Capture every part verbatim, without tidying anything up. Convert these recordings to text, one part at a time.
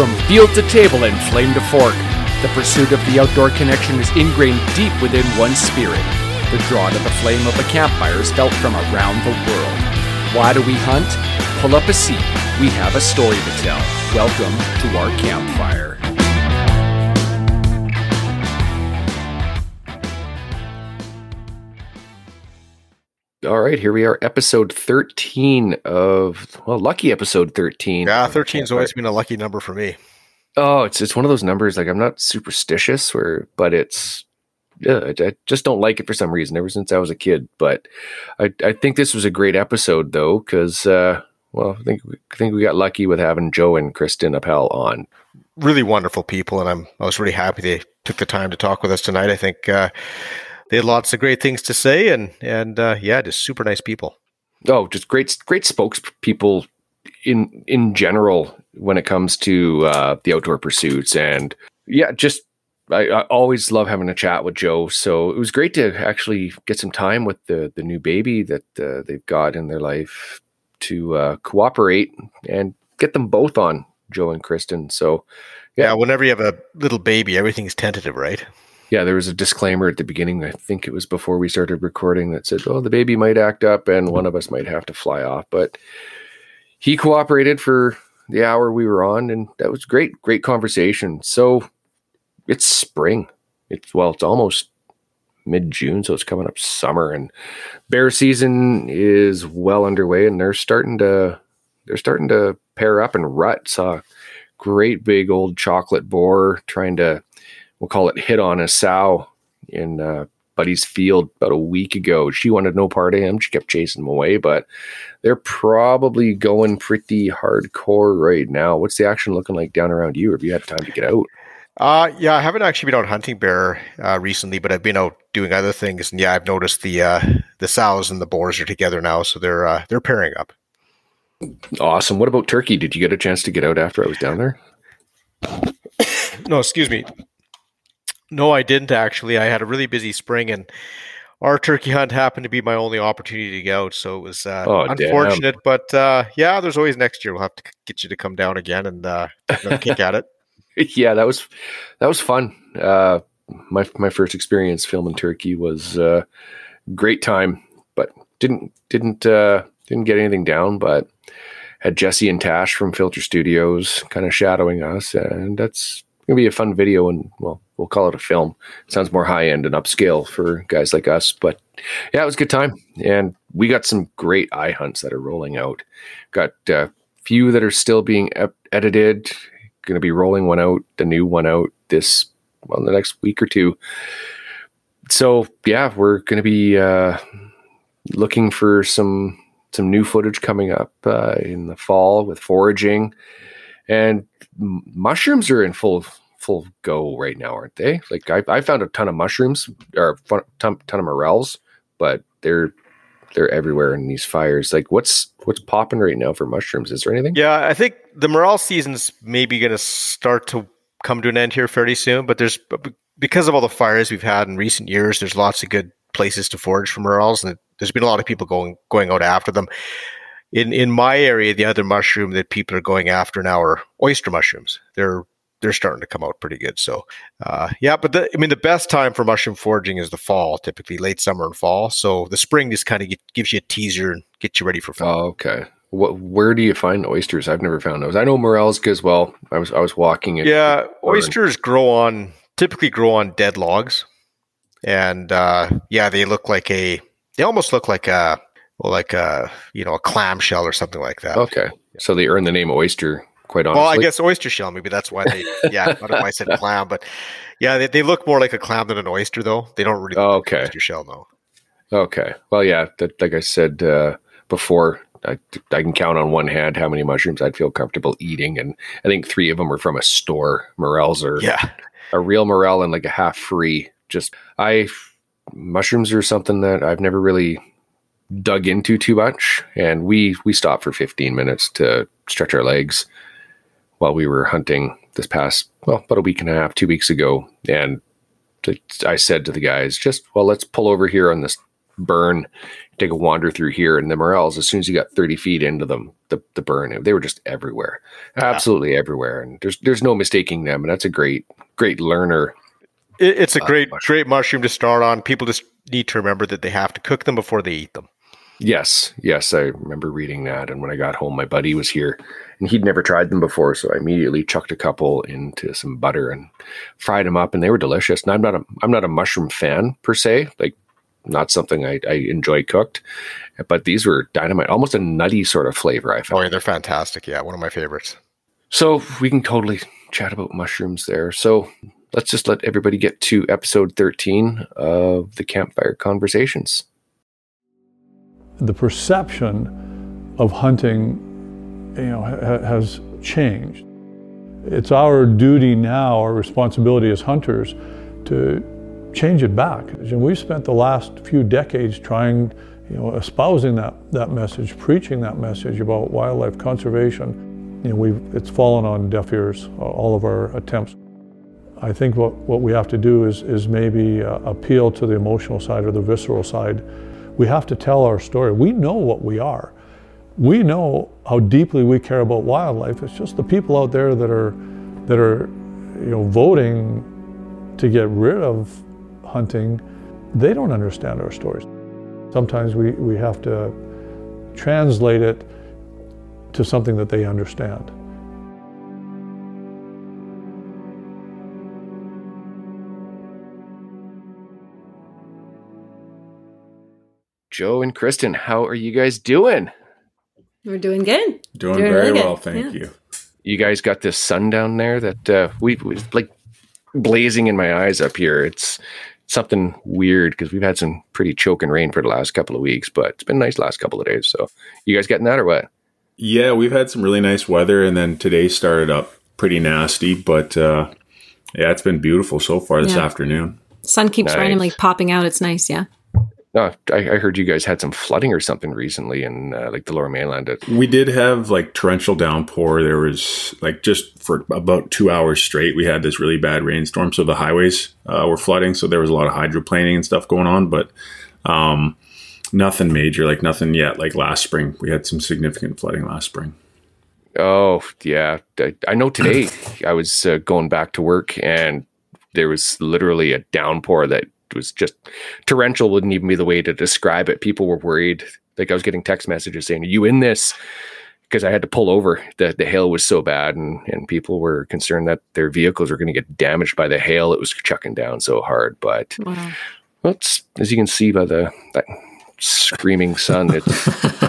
From field to table and flame to fork, the pursuit of the outdoor connection is ingrained deep within one's spirit. The draw to the flame of the campfire is felt from around the world. Why do we hunt? Pull up a seat. We have a story to tell. Welcome to our campfire. All right, here we are, episode thirteen of, well, lucky episode thirteen. Yeah, thirteen's always been a lucky number for me. Oh, it's it's one of those numbers, like, I'm not superstitious, or, but it's, yeah, I, I just don't like it for some reason, ever since I was a kid. But I, I think this was a great episode, though, because, uh, well, I think, I think we got lucky with having Joe and Kristen Eppele on. Really wonderful people, and I'm I was really happy they took the time to talk with us tonight. I think... Uh, They had lots of great things to say, and and uh, yeah, just super nice people. Oh, just great, great spokespeople in in general when it comes to uh, the outdoor pursuits, and yeah, just I, I always love having a chat with Joe. So it was great to actually get some time with the the new baby that uh, they've got in their life to uh, cooperate and get them both on, Joe and Kristen. So yeah. yeah, whenever you have a little baby, everything's tentative, right? Yeah, there was a disclaimer at the beginning. I think it was before we started recording that said, oh, the baby might act up and one of us might have to fly off. But he cooperated for the hour we were on, and that was great, great conversation. So it's spring. It's, well, it's almost mid-June, so it's coming up summer, and bear season is well underway, and they're starting to they're starting to pair up and rut. Saw a great big old chocolate boar trying to, we'll call it, hit on a sow in uh, Buddy's field about a week ago. She wanted no part of him. She kept chasing him away, but they're probably going pretty hardcore right now. What's the action looking like down around you? Have you had time to get out? Uh, yeah, I haven't actually been out hunting bear uh, recently, but I've been out doing other things. And yeah, I've noticed the uh, the sows and the boars are together now, so they're uh, they're pairing up. Awesome. What about turkey? Did you get a chance to get out after I was down there? No, excuse me. No, I didn't actually. I had a really busy spring, and our turkey hunt happened to be my only opportunity to go out. So it was uh, oh, unfortunate, damn. but uh, yeah, there's always next year. We'll have to get you to come down again and uh, kick at it. Yeah, that was that was fun. Uh, my my first experience filming turkey was a uh, great time, but didn't didn't uh, didn't get anything down. But had Jesse and Tash from Filter Studios kind of shadowing us, and that's gonna be a fun video, and well, we'll call it a film. It sounds more high end and upscale for guys like us, but yeah, it was a good time, and we got some great eye hunts that are rolling out. Got a uh, few that are still being ep- edited. Going to be rolling one out, the new one out this well in the next week or two. So yeah, we're going to be uh, looking for some some new footage coming up uh, in the fall with foraging. And mushrooms are in full full go right now, aren't they? Like I, I found a ton of mushrooms or a ton, ton of morels, but they're they're everywhere in these fires. Like what's what's popping right now for mushrooms? Is there anything? Yeah, I think the morel season's maybe going to start to come to an end here fairly soon. But there's because of all the fires we've had in recent years, there's lots of good places to forage for morels, and there's been a lot of people going going out after them. In in my area, the other mushroom that people are going after now are oyster mushrooms. They're they're starting to come out pretty good. So uh, yeah, but the, I mean, the best time for mushroom foraging is the fall, typically late summer and fall. So the spring just kind of gives you a teaser and gets you ready for fall. Oh, okay. What, where do you find oysters? I've never found those. I know morels because, well, I was I was walking. It yeah, oysters and- grow on typically grow on dead logs, and uh, yeah, they look like a they almost look like a. like a, you know, a clam shell or something like that. Okay. So they earn the name oyster, quite honestly. Well, I guess oyster shell, maybe that's why they, yeah, I don't know why I said clam, but yeah, they, they look more like a clam than an oyster, though. They don't really look okay. like an oyster shell, though. Okay. Well, yeah, that, like I said uh, before, I, I can count on one hand how many mushrooms I'd feel comfortable eating, and I think three of them are from a store. Morels are yeah. a real morel and like a half free. Just, I, mushrooms are something that I've never really dug into too much, and we we stopped for fifteen minutes to stretch our legs while we were hunting this past well about a week and a half two weeks ago, and I said to the guys, just well let's pull over here on this burn, take a wander through here. And the morels, as soon as you got thirty feet into them, the, the burn, they were just everywhere, absolutely yeah. everywhere. And there's, there's no mistaking them. And that's a great, great learner. It, it's a uh, great, mushroom. great mushroom to start on. People just need to remember that they have to cook them before they eat them. Yes. Yes. I remember reading that. And when I got home, my buddy was here and he'd never tried them before. So I immediately chucked a couple into some butter and fried them up, and they were delicious. And I'm not a, I'm not a mushroom fan per se, like not something I, I enjoy cooked, but these were dynamite, almost a nutty sort of flavor. I found. Oh, yeah, they're fantastic. Yeah. One of my favorites. So we can totally chat about mushrooms there. So let's just let everybody get to episode thirteen of the Campfire Conversations. The perception of hunting, you know, ha- has changed. It's our duty now, our responsibility as hunters, to change it back. And we've spent the last few decades trying, you know, espousing that, that message, preaching that message about wildlife conservation. You know, we've it's fallen on deaf ears, all of our attempts. I think what, what we have to do is, is maybe uh, appeal to the emotional side or the visceral side. We have to tell our story. We know what we are. We know how deeply we care about wildlife. It's just the people out there that are, that are, you know, voting to get rid of hunting, they don't understand our stories. Sometimes we, we have to translate it to something that they understand. Joe and Kristen, how are you guys doing? We're doing good. Doing, doing very really well, good. thank yeah. you. You guys got this sun down there that uh, we was like blazing in my eyes up here. It's something weird because we've had some pretty choking rain for the last couple of weeks, but it's been nice last couple of days. So you guys getting that or what? Yeah, we've had some really nice weather, and then today started up pretty nasty, but uh, yeah, it's been beautiful so far this yeah. afternoon. Sun keeps nice. randomly popping out. It's nice, yeah. No, I, I heard you guys had some flooding or something recently in uh, like the Lower Mainland. We did have like torrential downpour. There was like just for about two hours straight, we had this really bad rainstorm. So the highways uh, were flooding. So there was a lot of hydroplaning and stuff going on, but um, nothing major, like nothing yet. Like last spring, we had some significant flooding last spring. Oh, yeah. I, I know today I was uh, going back to work and there was literally a downpour that was just torrential. Wouldn't even be the way to describe it. People were worried. Like I was getting text messages saying, "Are you in this?" Because I had to pull over. The the hail was so bad, and and people were concerned that their vehicles were going to get damaged by the hail. It was chucking down so hard. But wow. well, it's, as you can see by the that screaming sun, it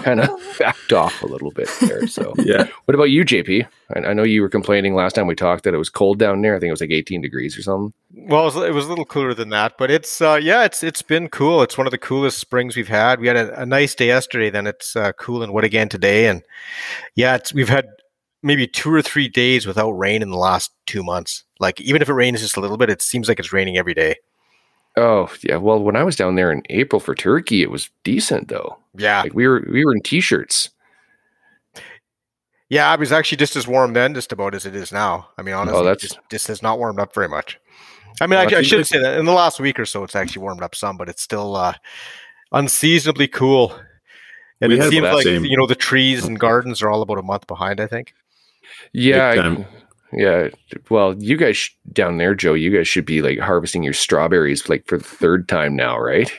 kind of backed off a little bit there. So yeah. What about you, J P? I, I know you were complaining last time we talked that it was cold down there. I think it was like eighteen degrees or something. Well, it was, it was a little cooler than that, but it's uh, yeah, it's it's been cool. It's one of the coolest springs we've had. We had a, a nice day yesterday, then it's uh, cool and wet again today, and yeah, it's, we've had maybe two or three days without rain in the last two months. Like even if it rains just a little bit, it seems like it's raining every day. Oh yeah, well, when I was down there in April for Turkey, it was decent though. Yeah, like we were we were in t-shirts. Yeah, it was actually just as warm then, just about as it is now. I mean, honestly, oh, that's... it just, just has not warmed up very much. I mean, well, I, I should say that in the last week or so, it's actually warmed up some, but it's still uh, unseasonably cool. And we it seems like same. you know the trees and gardens are all about a month behind, I think. Yeah. Yeah, well, you guys sh- down there, Joe, you guys should be like harvesting your strawberries like for the third time now, right?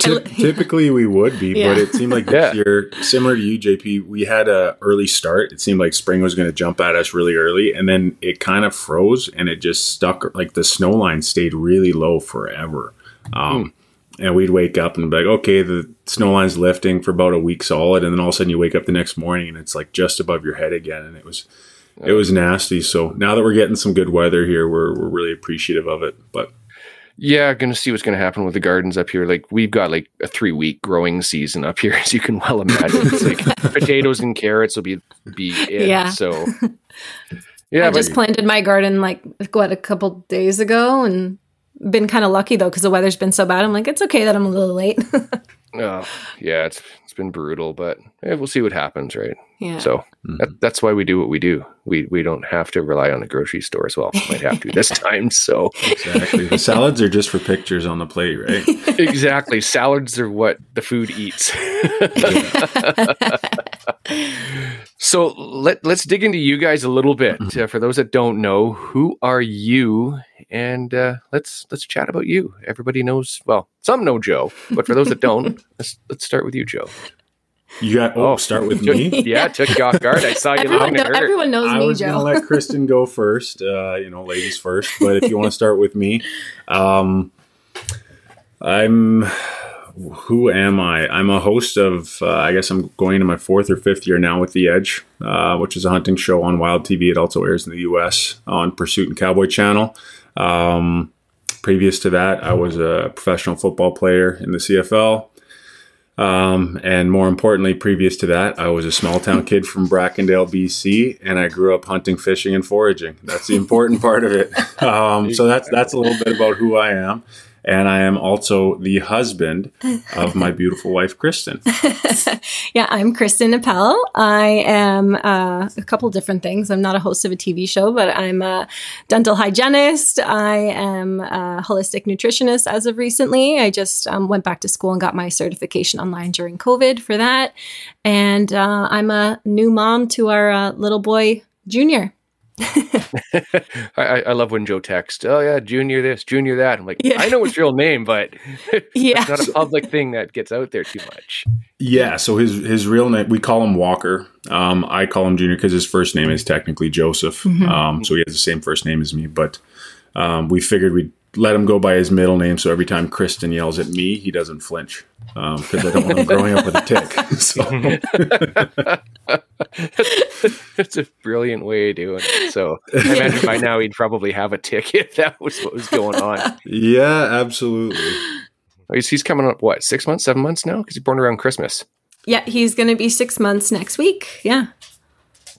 Ty- typically, we would be, yeah. but it seemed like this yeah. year, similar to you, J P, we had a early start. It seemed like spring was going to jump at us really early, and then it kind of froze, and it just stuck. Like the snow line stayed really low forever, um, mm. and we'd wake up and be like, okay, the snow line's lifting for about a week solid, and then all of a sudden you wake up the next morning and it's like just above your head again, and it was. It was nasty. So now that we're getting some good weather here, we're we're really appreciative of it. But yeah, going to see what's going to happen with the gardens up here. Like we've got like a three week growing season up here, as you can well imagine. It's like potatoes and carrots will be be it. Yeah. So yeah, I but- just planted my garden like what a couple days ago, and been kind of lucky though because the weather's been so bad. I'm like, it's okay that I'm a little late. oh yeah, it's it's been brutal, but yeah, we'll see what happens, right? Yeah. So mm-hmm. that, that's why we do what we do. We we don't have to rely on the grocery store as well. We might have to this time. So exactly, the salads are just for pictures on the plate, right? Exactly, salads are what the food eats. So let let's dig into you guys a little bit. Mm-hmm. Uh, for those that don't know, who are you? And uh, let's let's chat about you. Everybody knows, well, some know Joe, but for those that don't, let's let's start with you, Joe. You got oh, oh start with me. Yeah, took you off guard. I saw you. Everyone, know, everyone knows I me, Joe. I was going to let Kristen go first. Uh, you know, ladies first. But if you want to start with me, um, I'm. Who am I? I'm a host of. Uh, I guess I'm going to my fourth or fifth year now with The Edge, uh, which is a hunting show on Wild T V. It also airs in the U S on Pursuit and Cowboy Channel. Um, previous to that, I was a professional football player in the C F L. Um, and more importantly, previous to that, I was a small town kid from Brackendale, B C, and I grew up hunting, fishing, and foraging. That's the important part of it. Um, so that's, that's a little bit about who I am. And I am also the husband of my beautiful wife, Kristen. Yeah, I'm Kristen Eppele. I am uh, a couple different things. I'm not a host of a T V show, but I'm a dental hygienist. I am a holistic nutritionist as of recently. I just um, went back to school and got my certification online during COVID for that. And uh, I'm a new mom to our uh, little boy, Junior. I, I love when Joe texts, oh yeah, Junior this, Junior that. I'm like, yeah. I know his real name, but yeah, it's not a public thing that gets out there too much. Yeah, so his his real name, we call him Walker. Um, I call him Junior because his first name is technically Joseph. Mm-hmm. Um, so he has the same first name as me, but um, we figured we'd let him go by his middle name, so every time Kristen yells at me, he doesn't flinch. Um, because I don't want him growing up with a tick. So. that's, that's a brilliant way of doing it. So I imagine by now he'd probably have a tick if that was what was going on. Yeah, absolutely. He's, he's coming up, what, six months, seven months now? Because he's born around Christmas. Yeah, he's going to be six months next week. Yeah.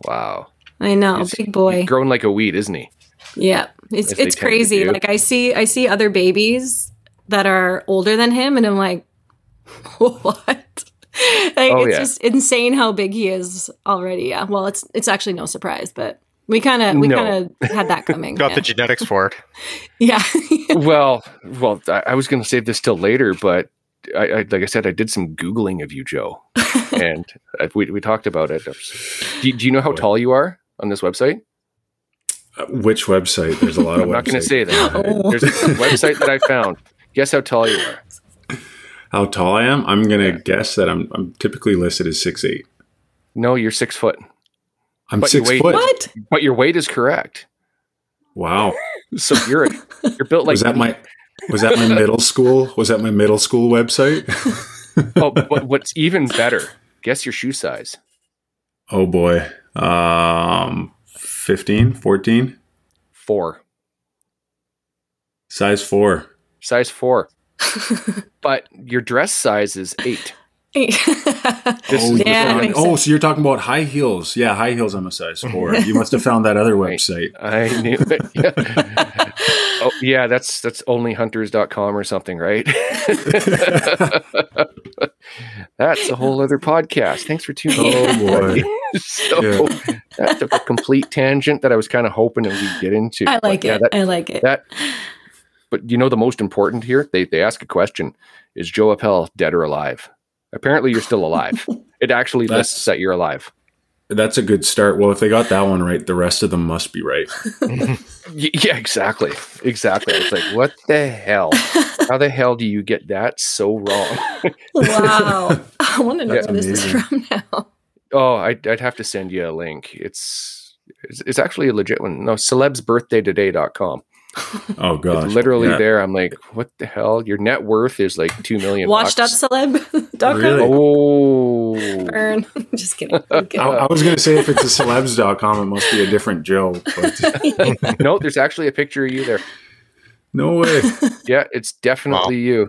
Wow. I know, he's, big boy. He's grown like a weed, isn't he? Yeah, it's it's crazy. Like I see I see other babies that are older than him, and I'm like, what? Like, oh, it's yeah. just insane how big he is already. Yeah. Well, it's it's actually no surprise, but we kind of we no. kind of had that coming. Got yeah. the genetics for it. Yeah. well, well, I, I was going to save this till later, but I, I like I said, I did some Googling of you, Joe, and I, we we talked about it. Do, do you know how tall you are on this website? Uh, which website? There's a lot of websites. I'm not going to say that. Oh. There's a website that I found. Guess how tall you are. How tall I am? I'm going to yeah. guess that I'm I'm typically listed as six eight. No, you're six foot. I'm but six weight, foot. What? But your weight is correct. Wow. So you're you're built like was that my was that my middle school? Was that my middle school website? Oh, but what's even better? Guess your shoe size. Oh boy. Um fifteen, fourteen, four, size four, size four, but your dress size is eight. eight. Oh, yeah, oh, so you're talking about high heels. Yeah. High heels. I'm a size four. You must've found that other website. I knew it. Yeah. Oh yeah. That's, that's only hunters dot com or something, right? That's a whole other podcast. Thanks for tuning in. Oh boy. So yeah. That's a complete tangent that I was kind of hoping that we'd get into. I like yeah, it. That, I like it. That, but you know, the most important here, they they ask a question, is Joe Eppele dead or alive? Apparently you're still alive. It actually that's, lists that you're alive. That's a good start. Well, if they got that one right, the rest of them must be right. Yeah, exactly. Exactly. It's like, what the hell? How the hell do you get that so wrong? Wow. I want to know yeah, where this amazing. Is from now. Oh, I'd, I'd have to send you a link. It's it's, it's actually a legit one. No, celebs birthday today dot com. Oh, gosh. It's literally yeah. there. I'm like, what the hell? Your net worth is like two million dollars. washed up celeb dot com. Really? Oh. Burn. I'm just kidding. I, I was going to say if it's a celebs dot com, it must be a different Joe. But... no, there's actually a picture of you there. No way. Yeah, it's definitely wow.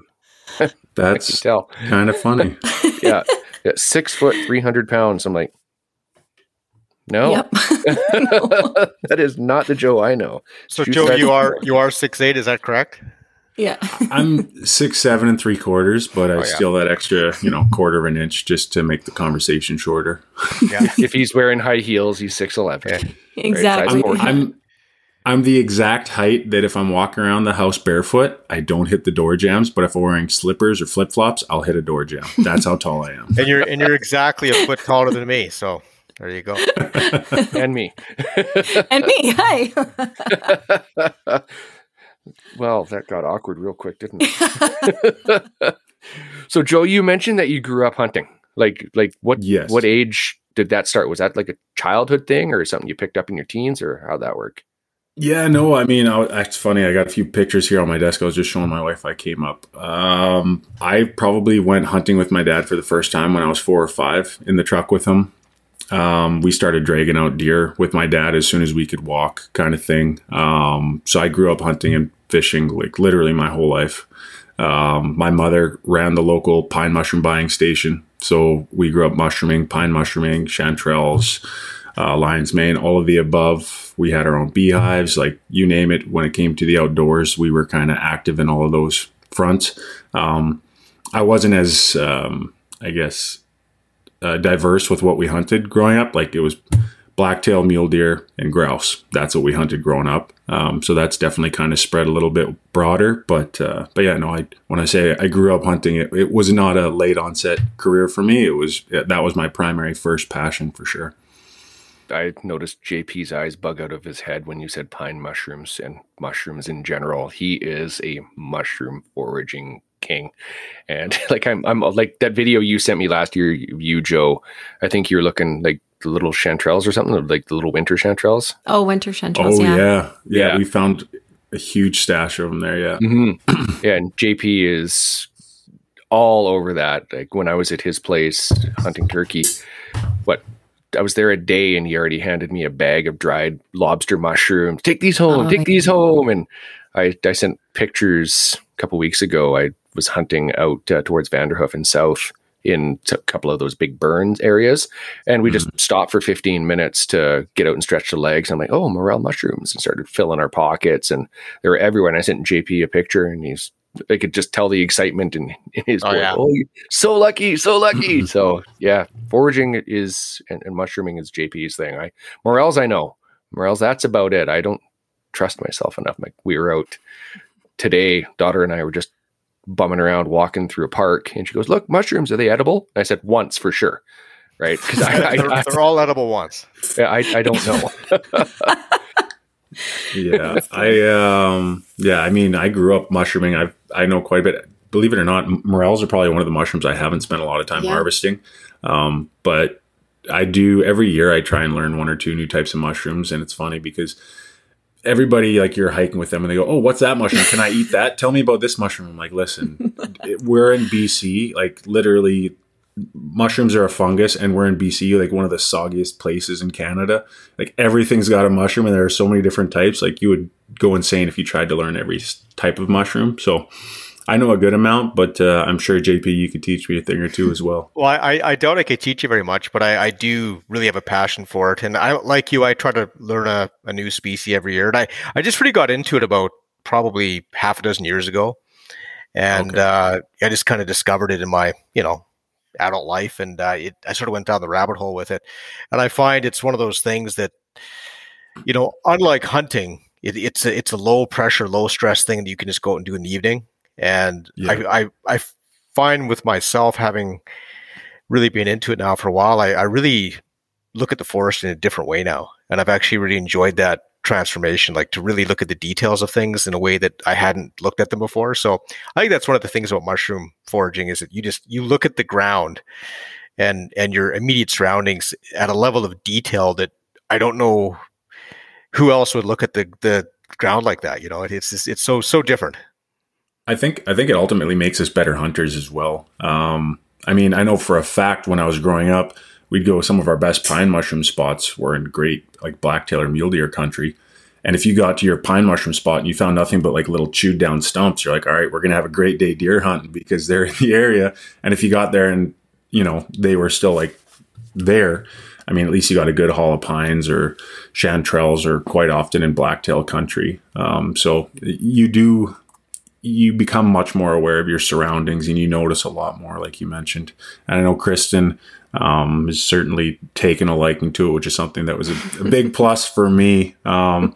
you. That's kind of funny. Yeah. Yeah, six foot, three hundred pounds. I'm like, no, yep. No. That is not the Joe I know. So Joe, you are, you are six eight. Is that correct? Yeah. I'm six, seven and three quarters, but I oh, yeah. steal that extra, you know, quarter of an inch just to make the conversation shorter. Yeah. If he's wearing high heels, he's six eleven. Exactly. Right? I'm, I'm I'm the exact height that if I'm walking around the house barefoot, I don't hit the door jams. But if I'm wearing slippers or flip flops, I'll hit a door jam. That's how tall I am. And you're and you're exactly a foot taller than me. So there you go. And me. And me. Hi. Well, that got awkward real quick, didn't it? So, Joe, you mentioned that you grew up hunting. Like, like what? Yes. What age did that start? Was that like a childhood thing, or something you picked up in your teens, or how'd that work? Yeah, no, I mean, I, it's funny. I got a few pictures here on my desk. I was just showing my wife I came up. Um, I probably went hunting with my dad for the first time when I was four or five in the truck with him. Um, we started dragging out deer with my dad as soon as we could walk, kind of thing. Um, so I grew up hunting and fishing like literally my whole life. Um, my mother ran the local pine mushroom buying station. So we grew up mushrooming, pine mushrooming, chanterelles, uh, lion's mane, all of the above. We had our own beehives, like you name it. When it came to the outdoors, we were kind of active in all of those fronts. Um, I wasn't as, um, I guess, Uh, diverse with what we hunted growing up. Like it was blacktail, mule deer, and grouse. That's what we hunted growing up. Um, so that's definitely kind of spread a little bit broader. But uh, but yeah, no. I when I say I grew up hunting, it, it was not a late onset career for me. It was that was my primary first passion for sure. I noticed J P's eyes bug out of his head when you said pine mushrooms and mushrooms in general. He is a mushroom foraging king. And like I'm I'm like that video you sent me last year, you Joe, I think you're looking like the little chanterelles or something, like the little winter chanterelles. Oh, winter chanterelles. Oh, yeah. Yeah. yeah. yeah. We found a huge stash of them there. Yeah. Mm-hmm. Yeah. And J P is all over that. Like when I was at his place hunting turkey, what, I was there a day and he already handed me a bag of dried lobster mushrooms. Take these home, oh, take these God. home. And I, I sent pictures a couple weeks ago. I was hunting out uh, towards Vanderhoof and south in a couple of those big burns areas. And we mm-hmm. just stopped for fifteen minutes to get out and stretch the legs. I'm like, oh, morel mushrooms, and started filling our pockets, and they were everywhere. And I sent J P a picture, and he's, I could just tell the excitement in, in his voice. Oh, yeah. Oh, so lucky, so lucky. So yeah, foraging is, and, and mushrooming is J P's thing. I, morels, I know morels. That's about it. I don't trust myself enough. Like we were out today, daughter and I were just bumming around walking through a park, and she goes, look, mushrooms, are they edible? And I said, once for sure, right? Because I, I, they're, I, they're all edible once. Yeah, I, I don't know. Yeah, I um, yeah, I mean, I grew up mushrooming. I I know quite a bit. Believe it or not, morels are probably one of the mushrooms I haven't spent a lot of time yeah. harvesting. Um, but I do every year. I try and learn one or two new types of mushrooms, and it's funny because everybody, like, you're hiking with them and they go, oh, what's that mushroom? Can I eat that? Tell me about this mushroom. I'm like, listen, we're in B C, like literally mushrooms are a fungus, and we're in B C, like one of the soggiest places in Canada. Like everything's got a mushroom, and there are so many different types. Like you would go insane if you tried to learn every type of mushroom. So I know a good amount, but uh, I'm sure, J P, you could teach me a thing or two as well. Well, I, I doubt I could teach you very much, but I, I do really have a passion for it. And I, like you, I try to learn a, a new species every year. And I, I just really got into it about probably half a dozen years ago. And okay. uh, I just kind of discovered it in my, you know, adult life. And uh, it, I sort of went down the rabbit hole with it. And I find it's one of those things that, you know, unlike hunting, it, it's, a, it's a low pressure, low stress thing that you can just go out and do in the evening. And yeah. I, I I find with myself, having really been into it now for a while, I, I really look at the forest in a different way now. And I've actually really enjoyed that transformation, like to really look at the details of things in a way that I hadn't looked at them before. So I think that's one of the things about mushroom foraging, is that you just, you look at the ground and, and your immediate surroundings at a level of detail that I don't know who else would look at the, the ground like that. You know, it, it's just, it's so, so different. I think I think it ultimately makes us better hunters as well. Um, I mean, I know for a fact when I was growing up, we'd go, some of our best pine mushroom spots were in great like blacktail or mule deer country. And if you got to your pine mushroom spot and you found nothing but like little chewed down stumps, you're like, all right, we're going to have a great day deer hunting because they're in the area. And if you got there and, you know, they were still like there, I mean, at least you got a good haul of pines or chanterelles, or quite often in blacktail country. Um, so you do... you become much more aware of your surroundings and you notice a lot more, like you mentioned. And I know Kristen um, has certainly taken a liking to it, which is something that was a, a big plus for me. Um,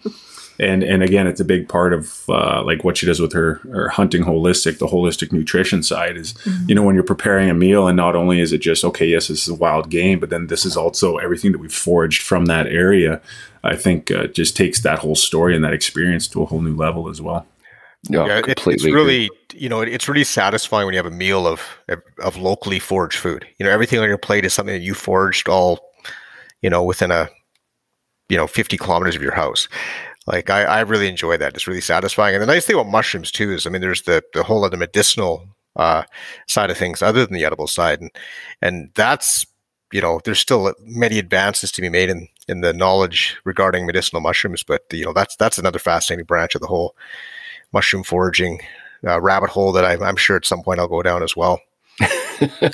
and, and again, it's a big part of uh, like what she does with her, her hunting holistic, the holistic nutrition side is, mm-hmm. you know, when you're preparing a meal and not only is it just, okay, yes, this is a wild game, but then this is also everything that we've foraged from that area. I think uh, just takes that whole story and that experience to a whole new level as well. No, yeah, completely it's really, good. you know, it's really satisfying when you have a meal of of locally foraged food. You know, everything on your plate is something that you foraged all, you know, within a, you know, fifty kilometers of your house. Like, I, I really enjoy that. It's really satisfying. And the nice thing about mushrooms, too, is, I mean, there's the, the whole other medicinal uh, side of things other than the edible side. And, and that's, you know, there's still many advances to be made in, in the knowledge regarding medicinal mushrooms. But, you know, that's that's another fascinating branch of the whole mushroom foraging uh, rabbit hole that I, I'm sure at some point I'll go down as well.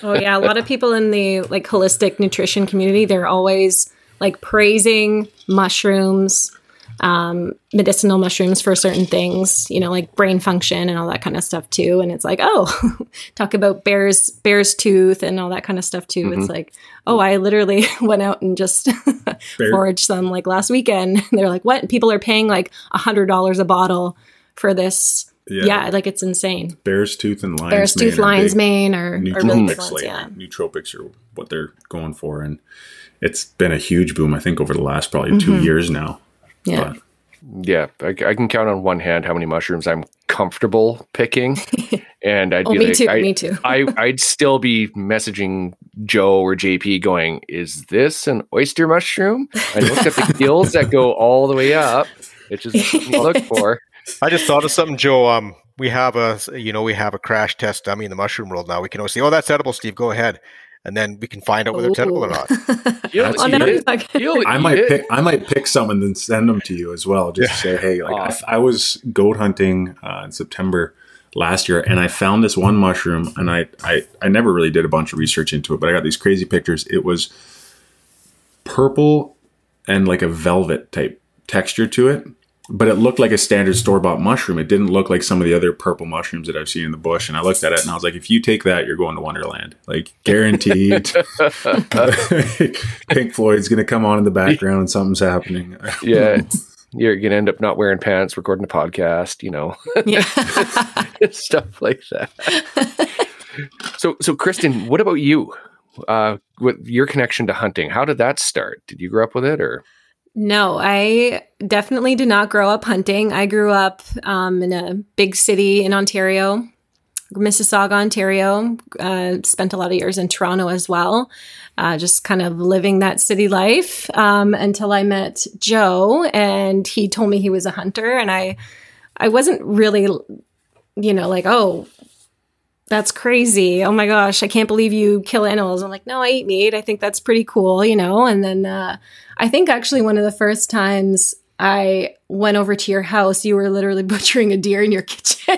Oh yeah. A lot of people in the like holistic nutrition community, they're always like praising mushrooms, um, medicinal mushrooms for certain things, you know, like brain function and all that kind of stuff too. And it's like, oh, talk about bear's, bear's tooth and all that kind of stuff too. Mm-hmm. It's like, oh, I literally went out and just foraged some like last weekend. And they're like, what? People are paying like a hundred dollars a bottle for this. Yeah. yeah, like it's insane. Bear's tooth and lion's Bear's mane. Bear's tooth, lion's mane, or nootropics. Or like, yeah. Nootropics are what they're going for. And it's been a huge boom, I think, over the last probably mm-hmm. two years now. Yeah. But. Yeah. I, I can count on one hand how many mushrooms I'm comfortable picking. And I'd oh, be me like, too, I, me too. I, I'd still be messaging Joe or J P going, is this an oyster mushroom? I looked at the gills that go all the way up, which is what you look for. I just thought of something, Joe. Um, we have a, you know, we have a crash test dummy in the mushroom world now. We can always say, "Oh, that's edible, Steve. Go ahead," and then we can find out whether Ooh. it's edible or not. You'll oh, no, it. You'll I might it. pick. I might pick some and then send them to you as well. Just to say, hey, like awesome. I, I was goat hunting uh, in September last year, and I found this one mushroom, and I, I, I never really did a bunch of research into it, but I got these crazy pictures. It was purple and like a velvet type texture to it. But it looked like a standard store-bought mushroom. It didn't look like some of the other purple mushrooms that I've seen in the bush. And I looked at it and I was like, if you take that, you're going to Wonderland. Like, guaranteed. Pink Floyd's going to come on in the background and something's happening. Yeah. You're going to end up not wearing pants, recording a podcast, you know. Yeah. Stuff like that. So, so Kristen, what about you? Uh, what your connection to hunting? How did that start? Did you grow up with it or... No, I definitely did not grow up hunting. I grew up um, in a big city in Ontario, Mississauga, Ontario. Uh, spent a lot of years in Toronto as well, uh, just kind of living that city life um, until I met Joe, and he told me he was a hunter, and I, I wasn't really, you know, like, oh, that's crazy. Oh my gosh, I can't believe you kill animals. I'm like, no, I eat meat. I think that's pretty cool, you know. And then uh, I think actually one of the first times I went over to your house, you were literally butchering a deer in your kitchen.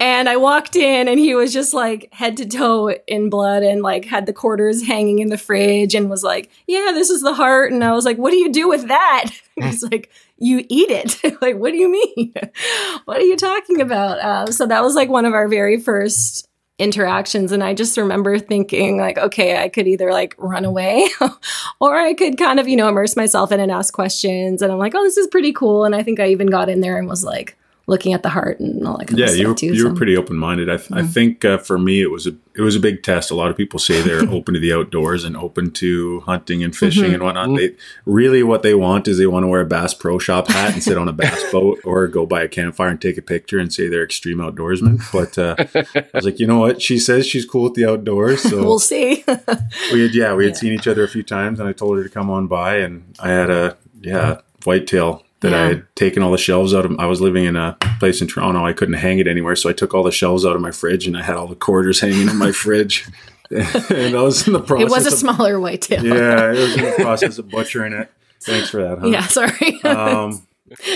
And I walked in and he was just like head to toe in blood and like had the quarters hanging in the fridge and was like, yeah, this is the heart. And I was like, what do you do with that? He's like, you eat it. Like, what do you mean? What are you talking about? Um, so that was like one of our very first interactions. And I just remember thinking like, okay, I could either like run away or I could kind of, you know, immerse myself in and ask questions. And I'm like, oh, this is pretty cool. And I think I even got in there and was like, looking at the heart and all that kind yeah, of stuff. Yeah, you were, too, you so. were pretty open-minded. I, th- mm-hmm. I think uh, for me, it was a it was a big test. A lot of people say they're open to the outdoors and open to hunting and fishing mm-hmm. and whatnot. Mm-hmm. They, really what they want is they want to wear a Bass Pro Shop hat and sit on a bass boat or go by a campfire and take a picture and say they're extreme outdoorsmen. But uh, I was like, you know what? She says she's cool with the outdoors. So we'll see. we had, yeah, we had yeah. seen each other a few times and I told her to come on by and I had a yeah whitetail that yeah. I had taken all the shelves out of. I was living in a place in Toronto. I couldn't hang it anywhere. So I took all the shelves out of my fridge and I had all the quarters hanging in my fridge. And I was in the process. It was a of, smaller whitetail. Yeah, it was in the process of butchering it. Thanks for that, huh? Yeah, sorry. Um,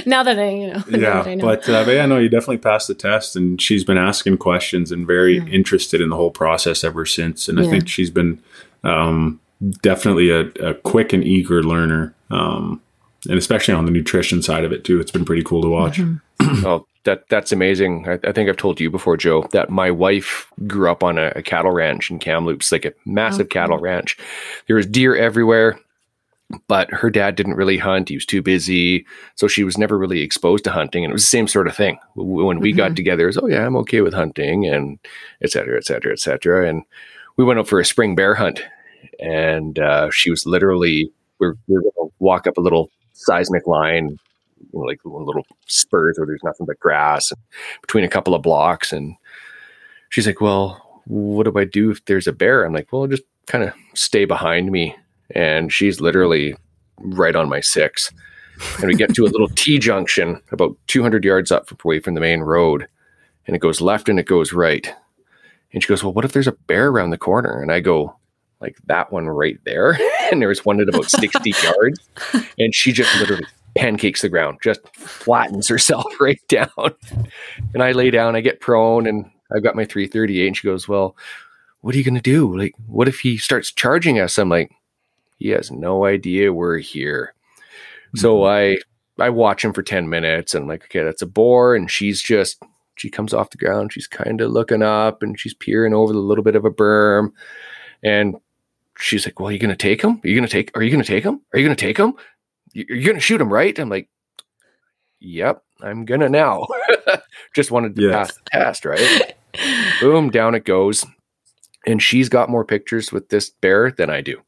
now that I, you know. Yeah, I know. But, uh, but yeah, no, you definitely passed the test. And she's been asking questions and very yeah. interested in the whole process ever since. And yeah. I think she's been um, definitely a, a quick and eager learner. Um And especially on the nutrition side of it, too. It's been pretty cool to watch. Mm-hmm. Well, that that's amazing. I, I think I've told you before, Joe, that my wife grew up on a, a cattle ranch in Kamloops, like a massive okay. cattle ranch. There was deer everywhere, but her dad didn't really hunt. He was too busy. So she was never really exposed to hunting. And it was the same sort of thing. When we mm-hmm. got together, it was, oh yeah, I'm okay with hunting, and et cetera, et cetera, et cetera. And we went out for a spring bear hunt, and uh, she was literally, we were, we were going to walk up a little seismic line, you know, like little spurs where there's nothing but grass and between a couple of blocks. And she's like, well, what do I do if there's a bear? I'm like, well, just kind of stay behind me. And she's literally right on my six. And we get to a little T-junction about two hundred yards up away from the main road. And it goes left and it goes right. And she goes, well, what if there's a bear around the corner? And I go, like that one right there. And there was one at about sixty yards. And she just literally pancakes the ground, just flattens herself right down. And I lay down, I get prone, and I've got my three thirty-eight. And she goes, well, what are you going to do? Like, what if he starts charging us? I'm like, he has no idea we're here. Mm-hmm. So I I watch him for ten minutes, and I'm like, okay, that's a boar. And she's just, she comes off the ground. She's kind of looking up, and she's peering over the little bit of a berm. And she's like, well, are you going to take him? Are you going to take, are you going to take him? Are you going to take him? You're going to shoot him, right? I'm like, yep, I'm going to now. Just wanted to yes. pass the test, right? Boom, down it goes. And she's got more pictures with this bear than I do.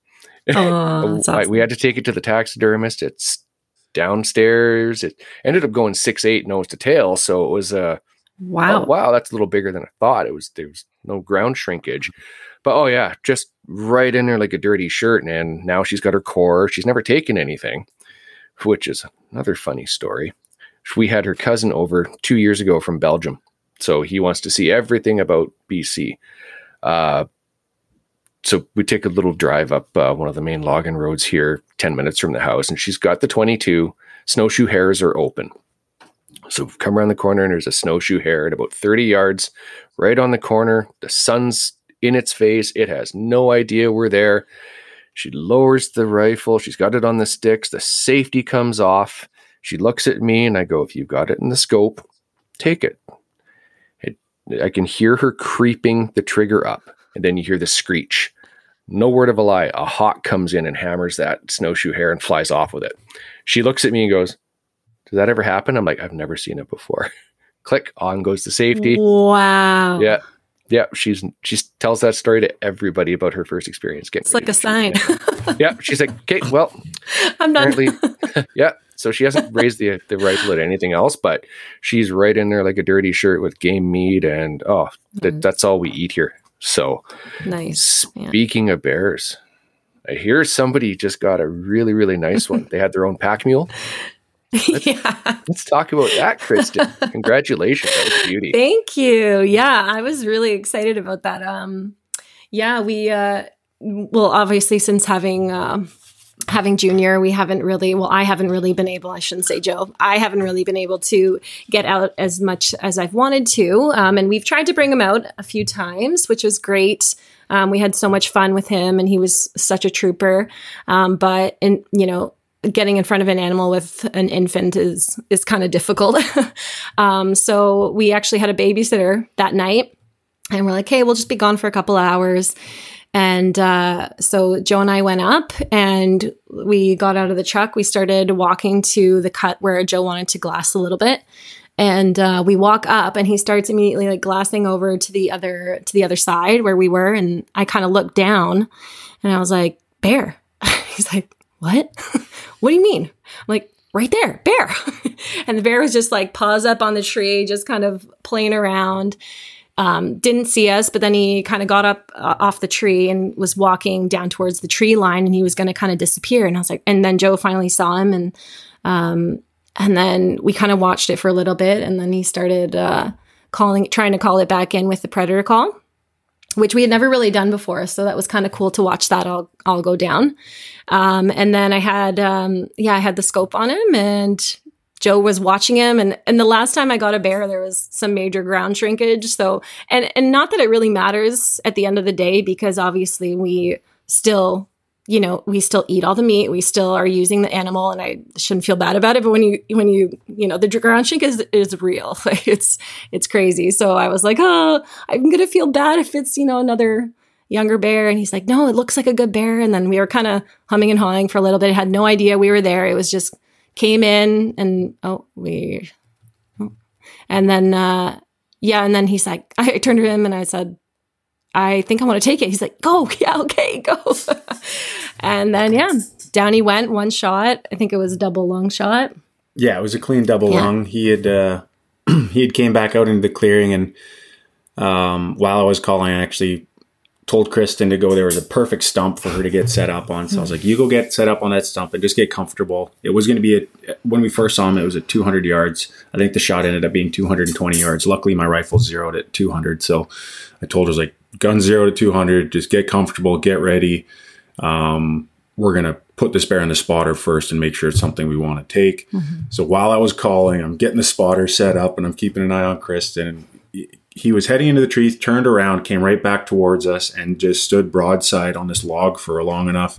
Oh, that's awesome. We had to take it to the taxidermist. It's downstairs. It ended up going six eight nose to tail. So it was a, uh, wow. Oh, wow, that's a little bigger than I thought. It was, there was no ground shrinkage. But oh yeah, just right in there like a dirty shirt. And now she's got her core. She's never taken anything, which is another funny story. We had her cousin over two years ago from Belgium. So he wants to see everything about B C. Uh, so we take a little drive up uh, one of the main logging roads here, ten minutes from the house. And she's got the twenty-two. Snowshoe hares are open. So we've come around the corner, and there's a snowshoe hare at about thirty yards, right on the corner. The sun's in its face. It has no idea we're there. She lowers the rifle. She's got it on the sticks. The safety comes off. She looks at me, and I go, if you've got it in the scope, take it. it I can hear her creeping the trigger up, and then you hear the screech. No word of a lie. A hawk comes in and hammers that snowshoe hare and flies off with it. She looks at me and goes, does that ever happen? I'm like, I've never seen it before. Click, on goes the safety. Wow. Yeah. Yeah. She's, she tells that story to everybody about her first experience. It's like a sign. Yeah. She's like, okay, well, I'm done. Yeah. So she hasn't raised the, the rifle at anything else, but she's right in there like a dirty shirt with game meat. And oh, th- mm-hmm. that's all we eat here. So nice. Speaking yeah. of bears, I hear somebody just got a really, really nice one. They had their own pack mule. Let's, yeah. let's talk about that, Kristen. Congratulations. That was beauty. Thank you. Yeah, I was really excited about that. Um, yeah, we, uh, well, obviously, since having uh, having Junior, we haven't really, well, I haven't really been able, I shouldn't say Joe, I haven't really been able to get out as much as I've wanted to. Um, and we've tried to bring him out a few times, which was great. Um, we had so much fun with him, and he was such a trooper. Um, but, and you know, getting in front of an animal with an infant is, is kind of difficult. um, so we actually had a babysitter that night, and we're like, hey, we'll just be gone for a couple of hours. And uh, so Joe and I went up, and we got out of the truck. We started walking to the cut where Joe wanted to glass a little bit. And uh, we walk up, and he starts immediately like glassing over to the other, to the other side where we were. And I kind of looked down, and I was like, bear. He's like, what? What do you mean? I'm like, right there, bear. And the bear was just like paws up on the tree, just kind of playing around. Um, didn't see us, but then he kind of got up uh, off the tree and was walking down towards the tree line, and he was going to kind of disappear. And I was like, and then Joe finally saw him, and um, and then we kind of watched it for a little bit, and then he started uh, calling, trying to call it back in with the predator call, which we had never really done before. So that was kind of cool to watch that all, all go down. Um, and then I had, um, yeah, I had the scope on him, and Joe was watching him. And, and the last time I got a bear, there was some major ground shrinkage. So, and, and not that it really matters at the end of the day, because obviously we still, you know, we still eat all the meat, we still are using the animal, and I shouldn't feel bad about it. But when you, when you, you know, the ground shrink is, is real. Like it's, it's crazy. So I was like, oh, I'm going to feel bad if it's, you know, another younger bear. And he's like, no, it looks like a good bear. And then we were kind of humming and hawing for a little bit. I had no idea we were there. It was just came in and, oh, we, and then, uh, yeah. And then he's like, I turned to him and I said, I think I want to take it. He's like, go. Yeah, okay, go. And then, yeah, down he went, one shot. I think it was a double long shot. Yeah, it was a clean double yeah. long. He had uh, he had came back out into the clearing, and um, while I was calling, I actually told Kristen to go. There was a perfect stump for her to get set up on. So I was like, you go get set up on that stump and just get comfortable. It was going to be, a, when we first saw him, it was at two hundred yards. I think the shot ended up being two hundred twenty yards. Luckily, my rifle zeroed at two hundred. So I told her, I was like, gun zero to two hundred, just get comfortable, get ready. Um, we're going to put this bear in the spotter first and make sure it's something we want to take. Mm-hmm. So while I was calling, I'm getting the spotter set up and I'm keeping an eye on Kristen. He was heading into the trees, turned around, came right back towards us, and just stood broadside on this log for long enough.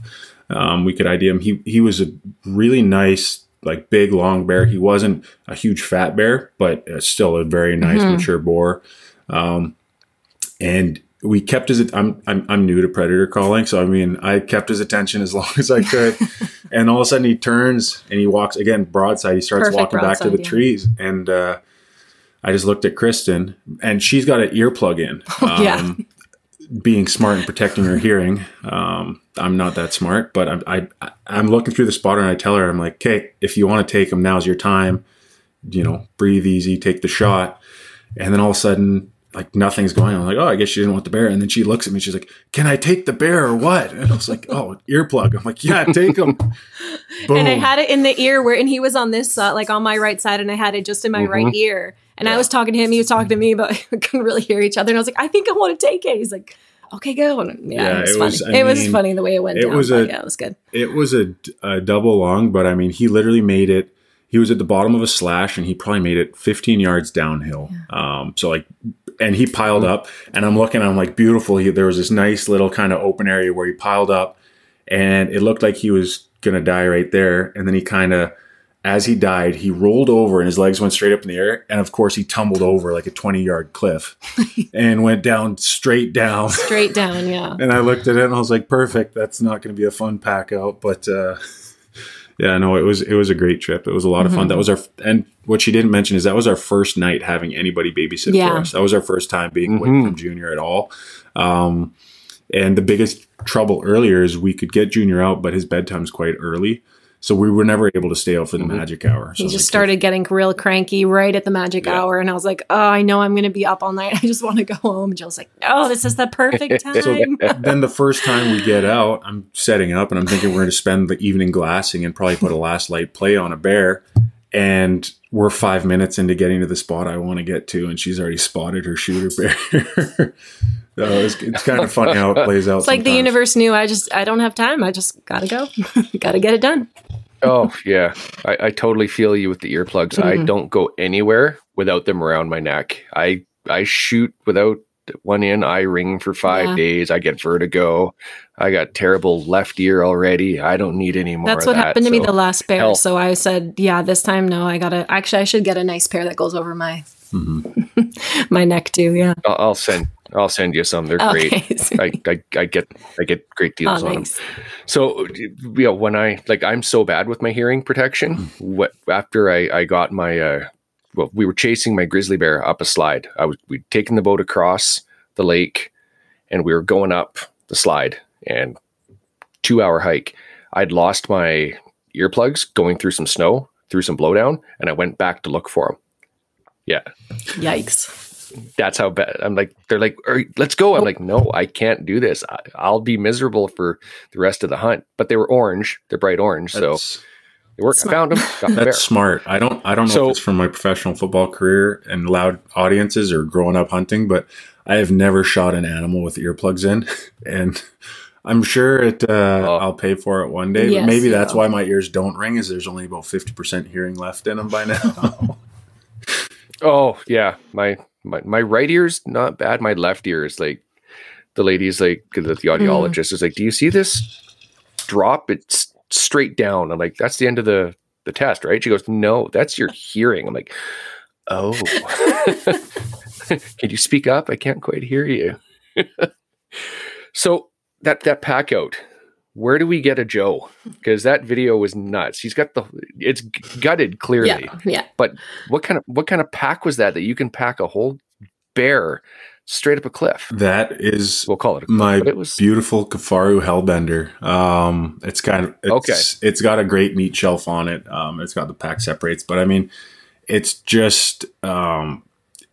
Um, we could I D him. He, he was a really nice, like big, long bear. He wasn't a huge fat bear, but still a very nice, mm-hmm. mature boar. Um, and we kept his, I'm, I'm, I'm new to predator calling. So, I mean, I kept his attention as long as I could. And all of a sudden he turns and he walks again, broadside. He starts Perfect walking back to the yeah. trees. And, uh, I just looked at Kristen and she's got an earplug in, um, yeah. being smart and protecting her hearing. Um, I'm not that smart, but I'm, I, I, I'm looking through the spotter and I tell her, I'm like, okay, if you want to take him, now's your time, you know, breathe easy, take the shot. And then all of a sudden, like nothing's going on. I'm like, oh, I guess she didn't want the bear. And then she looks at me. She's like, can I take the bear or what? And I was like, oh, earplug. I'm like, yeah, take him. Boom. And I had it in the ear where, and he was on this side, like on my right side. And I had it just in my mm-hmm. right ear. And yeah. I was talking to him. He was talking to me, but we couldn't really hear each other. And I was like, I think I want to take it. He's like, okay, go. And yeah, yeah, it was, it was funny. I mean, it was funny the way it went it down. Was a, yeah, it was good. It was a, a double long, but I mean, he literally made it. He was at the bottom of a slash and he probably made it fifteen yards downhill. Yeah. Um, so like, and he piled up and I'm looking, I'm like, beautiful. He, there was this nice little kind of open area where he piled up and it looked like he was going to die right there. And then he kind of, as he died, he rolled over and his legs went straight up in the air. And of course he tumbled over like a twenty yard cliff and went down straight down, straight down. Yeah. And I looked at it and I was like, perfect. That's not going to be a fun pack out, but, uh, yeah, no, it was it was a great trip. It was a lot of mm-hmm. fun. That was our and what she didn't mention is that was our first night having anybody babysit yeah. for us. That was our first time being mm-hmm. away from Junior at all. Um, and the biggest trouble earlier is we could get Junior out, but his bedtime's quite early, so we were never able to stay out for the mm-hmm. magic hour. So he just like, started getting real cranky right at the magic yeah. hour, and I was like, "Oh, I know I'm going to be up all night. I just want to go home." And Jill's like, "No, this is the perfect time." So then the first time we get out, I'm setting up, and I'm thinking we're going to spend the evening glassing and probably put a last light play on a bear. And we're five minutes into getting to the spot I want to get to, and she's already spotted her shooter bear. So it's, it's kind of funny how it plays out. It's like sometimes. The universe knew I just I don't have time. I just gotta go, gotta get it done. Oh yeah, I, I totally feel you with the earplugs. Mm-hmm. I don't go anywhere without them around my neck. I I shoot without one in. I ring for five yeah. days. I get vertigo. I got terrible left ear already. I don't need any more. That's of what that, happened to so. me the last bear. Hell. So I said, yeah, this time no. I gotta actually I should get a nice pair that goes over my mm-hmm. my neck too. Yeah, I'll, I'll send. I'll send you some. They're okay. great. I, I, I get I get great deals oh, on thanks. them. So, you know, when I like, I'm so bad with my hearing protection. Mm-hmm. What after I I got my uh, well, we were chasing my grizzly bear up a slide. I was we'd taken the boat across the lake, and we were going up the slide and two hour hike. I'd lost my earplugs going through some snow, through some blowdown, and I went back to look for them. Yeah. Yikes. That's how bad I'm like, they're like, let's go. I'm like, no, I can't do this. I, I'll be miserable for the rest of the hunt, but they were orange. They're bright orange. That's so they worked. I found them. That's bear. smart. I don't, I don't know so, if it's from my professional football career and loud audiences or growing up hunting, but I have never shot an animal with earplugs in and I'm sure it, uh, oh. I'll pay for it one day, yes, but maybe that's know. why my ears don't ring is there's only about fifty percent hearing left in them by now. oh yeah. My, My, my right ear's not bad. My left ear is like the lady's like the, the audiologist mm. is like, do you see this drop, it's straight down. I'm like, that's the end of the, the test, right? She goes, no, that's your hearing. I'm like, oh, can you speak up? I can't quite hear you. So that, that pack out, where do we get a Joe? Because that video was nuts. He's got the, it's gutted clearly. Yeah, yeah. But what kind of, what kind of pack was that, that you can pack a whole bear straight up a cliff? That is, we'll call it a cliff, my it was... beautiful Kafaru Hellbender. Um, it's kind of, it's, okay. It's got a great meat shelf on it. Um, it's got the pack separates, but I mean, it's just, um,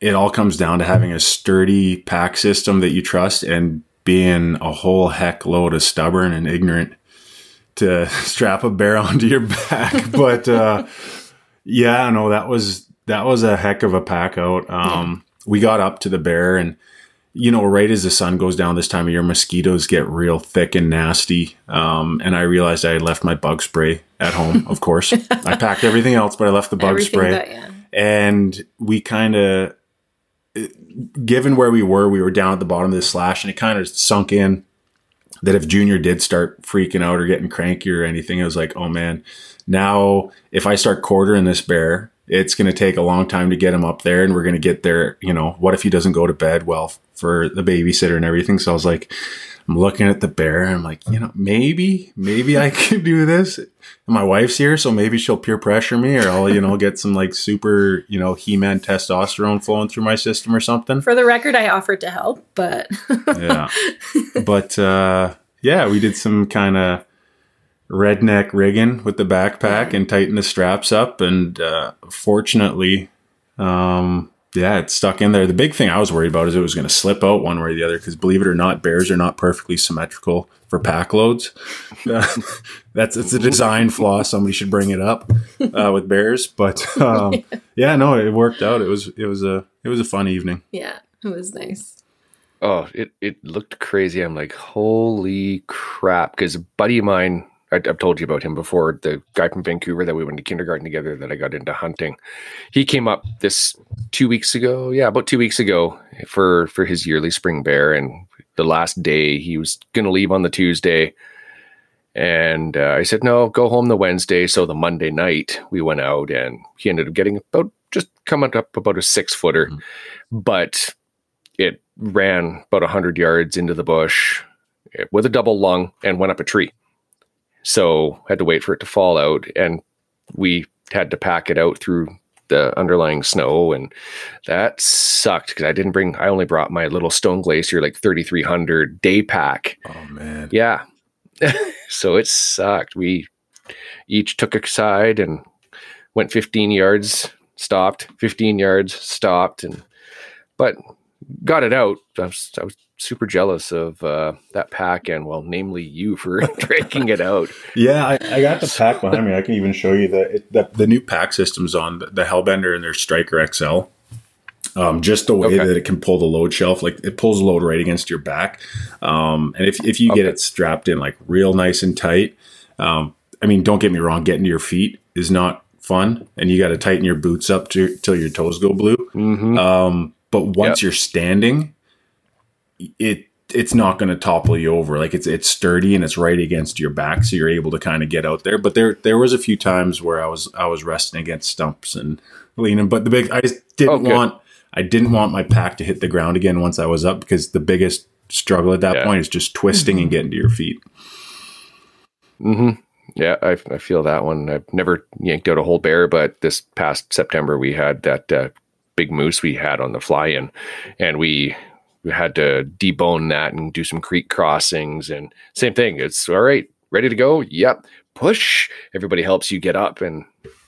it all comes down to having a sturdy pack system that you trust and being a whole heck load of stubborn and ignorant to strap a bear onto your back. But, uh, yeah, no, that was, that was a heck of a pack out. Um, we got up to the bear and, you know, right as the sun goes down this time of year, mosquitoes get real thick and nasty. Um, and I realized I had left my bug spray at home. Of course, I packed everything else, but I left the bug everything spray but, yeah. And we kind of, given where we were, we were down at the bottom of this slash, and it kind of sunk in that if Junior did start freaking out or getting cranky or anything, it was like, oh man, now if I start quartering this bear, it's going to take a long time to get him up there, and we're going to get there. You know, what if he doesn't go to bed well for the babysitter and everything? So I was like, I'm looking at the bear, and I'm like, you know, maybe, maybe I can do this. And my wife's here, so maybe she'll peer pressure me, or I'll, you know, get some like super, you know, He-Man testosterone flowing through my system or something. For the record, I offered to help, but yeah, but uh, yeah, we did some kind of redneck rigging with the backpack and tightened the straps up, and uh, fortunately, um. yeah, it stuck in there. The big thing I was worried about is it was going to slip out one way or the other, because believe it or not, bears are not perfectly symmetrical for pack loads. Uh, that's it's a design flaw. Somebody should bring it up uh, with bears. But um, yeah, no, it worked out. It was it was a it was a fun evening. Yeah, it was nice. Oh, it it looked crazy. I'm like, holy crap! Because a buddy of mine, I, I've told you about him before, the guy from Vancouver that we went to kindergarten together, that I got into hunting. He came up this two weeks ago. Yeah, about two weeks ago for, for his yearly spring bear. And the last day he was going to leave on the Tuesday. And uh, I said, no, go home the Wednesday. So the Monday night we went out, and he ended up getting about, just coming up about a six footer, mm-hmm. but it ran about a hundred yards into the bush with a double lung and went up a tree. So had to wait for it to fall out, and we had to pack it out through the underlying snow, and that sucked because I didn't bring, I only brought my little Stone Glacier, like thirty-three hundred day pack. Oh man. Yeah. So it sucked. We each took a side and went fifteen yards, stopped, fifteen yards, stopped, and, but got it out. I was, I was super jealous of uh, that pack, and well, namely you for breaking it out. Yeah, I, I got the pack behind me. I can even show you the it, the, the new pack systems on the, the Hellbender and their Striker X L. Um, just the way okay. that it can pull the load shelf, like it pulls the load right against your back. Um, and if if you okay. get it strapped in like real nice and tight, um, I mean, don't get me wrong, getting to your feet is not fun, and you got to tighten your boots up to, till your toes go blue. Mm-hmm. Um, but once yep. you're standing, it it's not going to topple you over. Like it's it's sturdy and it's right against your back, so you're able to kind of get out there. But there there was a few times where I was I was resting against stumps and leaning. But the big I just didn't okay. want I didn't want my pack to hit the ground again once I was up, because the biggest struggle at that yeah. point is just twisting mm-hmm. and getting to your feet. Mm-hmm. Yeah, I, I feel that one. I've never yanked out a whole bear, but this past September we had that uh, big moose we had on the fly-in, and we. We had to debone that and do some creek crossings, and same thing. It's all right. Ready to go. Yep. Push. Everybody helps you get up, and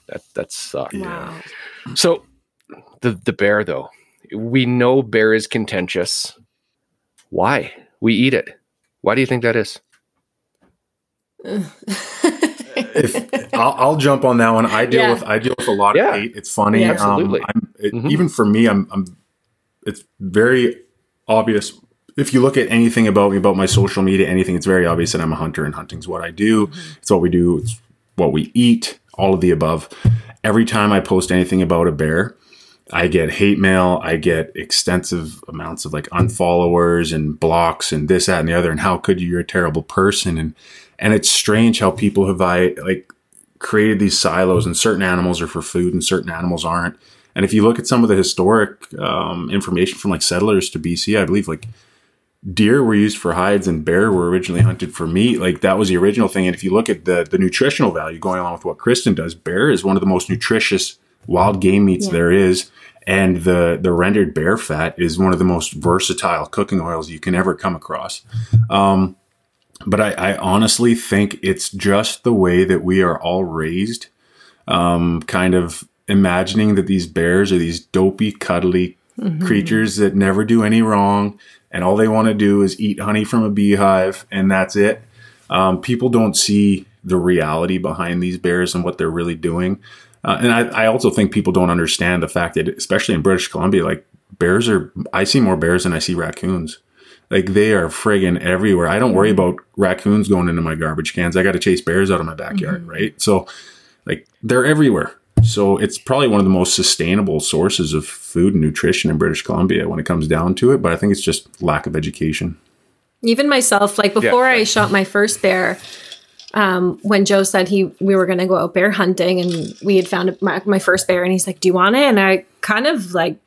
that, that sucked. Wow. So the, the bear though, we know bear is contentious. Why? We eat it. Why do you think that is? if I'll, I'll jump on that one. I deal yeah. with, I deal with a lot yeah. of hate. It's funny. Yeah, absolutely. Um, I'm, it, mm-hmm. Even for me, I'm, I'm, it's very obvious. If you look at anything about me, about my social media, anything, it's very obvious that I'm a hunter, and hunting's what I do. It's what we do. It's what we eat, all of the above. Every time I post anything about a bear, I get hate mail. I get extensive amounts of like unfollowers and blocks and this, that, and the other. And how could you? You're a terrible person. And And it's strange how people have I like created these silos, and certain animals are for food and certain animals aren't. And if you look at some of the historic um, information from like settlers to B C, I believe like deer were used for hides and bear were originally hunted for meat. Like that was the original thing. And if you look at the the nutritional value going along with what Kristen does, bear is one of the most nutritious wild game meats yeah. there is. And the, the rendered bear fat is one of the most versatile cooking oils you can ever come across. Um, but I, I honestly think it's just the way that we are all raised, um, kind of imagining that these bears are these dopey, cuddly mm-hmm. creatures that never do any wrong. And all they want to do is eat honey from a beehive, and that's it. Um, people don't see the reality behind these bears and what they're really doing. Uh, and I, I also think people don't understand the fact that, especially in British Columbia, like bears are, I see more bears than I see raccoons. Like they are friggin' everywhere. I don't worry about raccoons going into my garbage cans. I got to chase bears out of my backyard, mm-hmm. right? So like they're everywhere. So it's probably one of the most sustainable sources of food and nutrition in British Columbia when it comes down to it. But I think it's just lack of education. Even myself, like before yeah. I shot my first bear, Um, when Joe said he, we were going to go out bear hunting, and we had found my, my first bear, and he's like, do you want it? And I kind of like,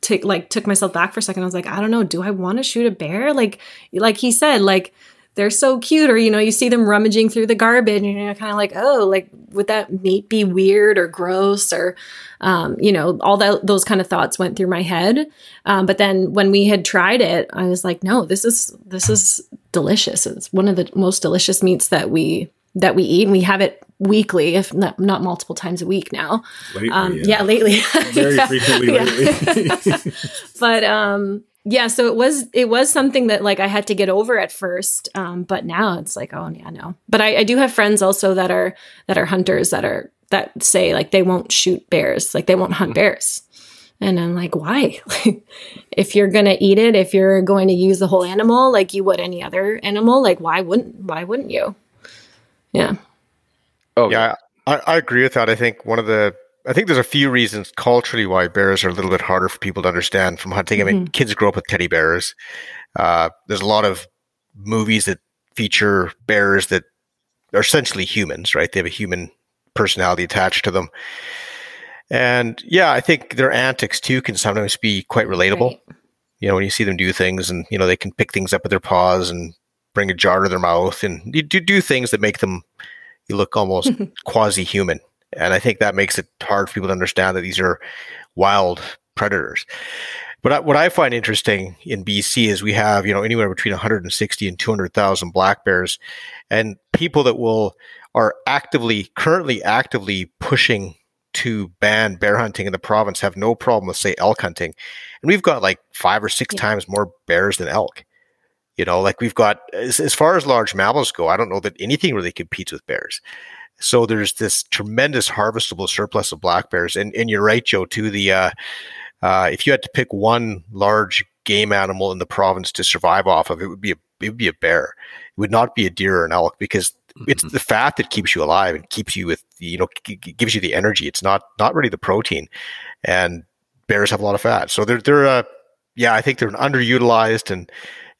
t- like took myself back for a second. I was like, I don't know. Do I want to shoot a bear? Like, like he said, like, they're so cute, or, you know, you see them rummaging through the garbage and you're kind of like, oh, like would that meat be weird or gross or, um, you know, all that, those kind of thoughts went through my head. Um, but then when we had tried it, I was like, no, this is, this is delicious. It's one of the most delicious meats that we, that we eat. And we have it weekly, if not, not multiple times a week now. Lately, um, yeah. yeah, lately. Very yeah. frequently lately. But, um, yeah, so it was it was something that like I had to get over at first, um, but now it's like, oh yeah, no. But I, I do have friends also that are that are hunters that are that say like they won't shoot bears, like they won't hunt bears, and I'm like, why? Like, if you're gonna eat it, if you're going to use the whole animal like you would any other animal, like why wouldn't why wouldn't you? Yeah. Oh yeah, I, I agree with that. I think one of the I think there's a few reasons culturally why bears are a little bit harder for people to understand from hunting. I mean, mm-hmm. kids grow up with teddy bears. Uh, there's a lot of movies that feature bears that are essentially humans, right? They have a human personality attached to them. And yeah, I think their antics too can sometimes be quite relatable. Right. You know, when you see them do things and, you know, they can pick things up with their paws and bring a jar to their mouth and you do, do things that make them, you look almost quasi-human. And I think that makes it hard for people to understand that these are wild predators. But I, what I find interesting in B C is we have, you know, anywhere between one hundred sixty and two hundred thousand black bears, and people that will are actively, currently actively pushing to ban bear hunting in the province have no problem with, say, elk hunting. And we've got like five or six yeah. times more bears than elk. You know, like we've got, as, as far as large mammals go, I don't know that anything really competes with bears. So there's this tremendous harvestable surplus of black bears. And, and you're right, Joe, too. The, uh, uh, if you had to pick one large game animal in the province to survive off of, it would be a, it would be a bear. It would not be a deer or an elk because mm-hmm. it's the fat that keeps you alive and keeps you with, you know, g- gives you the energy. It's not, not really the protein. And bears have a lot of fat. So they're, they're uh, yeah, I think they're an underutilized and,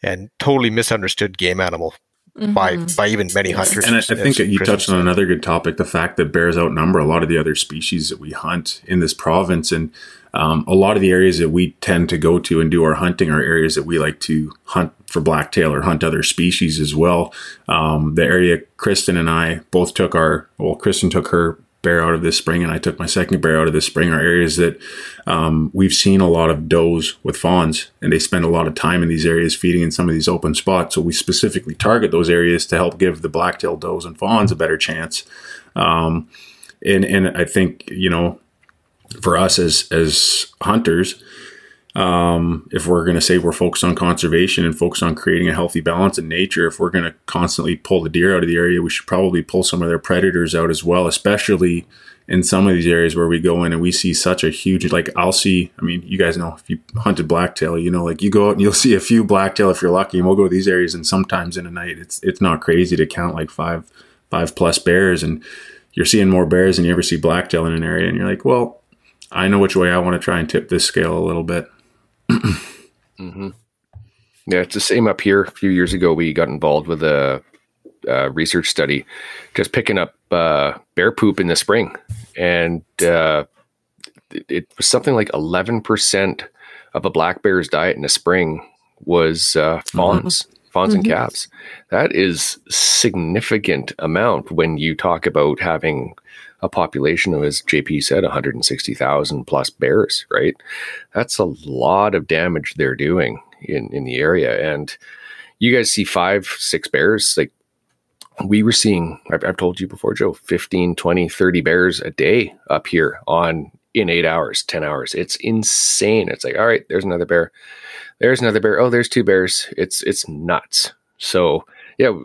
and totally misunderstood game animal. Mm-hmm. By by even many hunters. And I, I think you touched on another good topic, the fact that bears outnumber a lot of the other species that we hunt in this province. And um, a lot of the areas that we tend to go to and do our hunting are areas that we like to hunt for blacktail or hunt other species as well. Um, the area Kristen and I both took our, well, Kristen took her bear out of this spring and I took my second bear out of this spring are areas that um, we've seen a lot of does with fawns, and they spend a lot of time in these areas feeding in some of these open spots. So we specifically target those areas to help give the black-tailed does and fawns a better chance. Um, and, and I think, you know, for us as, as hunters, um, if we're going to say we're focused on conservation and focused on creating a healthy balance in nature, if we're going to constantly pull the deer out of the area, we should probably pull some of their predators out as well, especially in some of these areas where we go in and we see such a huge, like I'll see, I mean, you guys know if you hunted blacktail, you know, like you go out and you'll see a few blacktail if you're lucky, and we'll go to these areas. And sometimes in a night, it's, it's not crazy to count like five, five plus bears, and you're seeing more bears than you ever see blacktail in an area. And you're like, well, I know which way I want to try and tip this scale a little bit. Mm-hmm. Yeah, it's the same up here. A few years ago, we got involved with a uh, research study, just picking up uh, bear poop in the spring. And uh, it, it was something like eleven percent of a black bear's diet in the spring was uh, fawns, mm-hmm. fawns mm-hmm. and calves. That is significant amount when you talk about having a population of, as J P said, one hundred sixty thousand plus bears, right? That's a lot of damage they're doing in, in the area. And you guys see five, six bears. Like we were seeing, I've, I've told you before, Joe, fifteen, twenty, thirty bears a day up here on in eight hours, ten hours. It's insane. It's like, all right, there's another bear. There's another bear. Oh, there's two bears. It's, it's nuts. So yeah,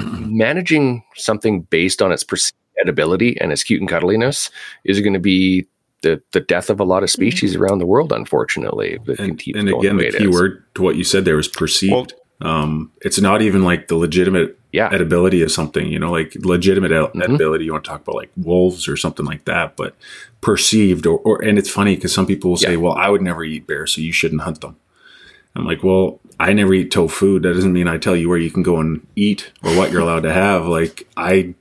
managing something based on its perceived edibility and its cute and cuddliness is going to be the, the death of a lot of species around the world, unfortunately. That and, can keep and again, the, the key word to what you said there was perceived. Well, um, it's not even like the legitimate yeah. edibility of something, you know, like legitimate mm-hmm. edibility. You want to talk about like wolves or something like that, but perceived or, or and it's funny because some people will say, yeah. well, I would never eat bears, so you shouldn't hunt them. I'm like, well, I never eat till food. That doesn't mean I tell you where you can go and eat or what you're allowed to have. Like I,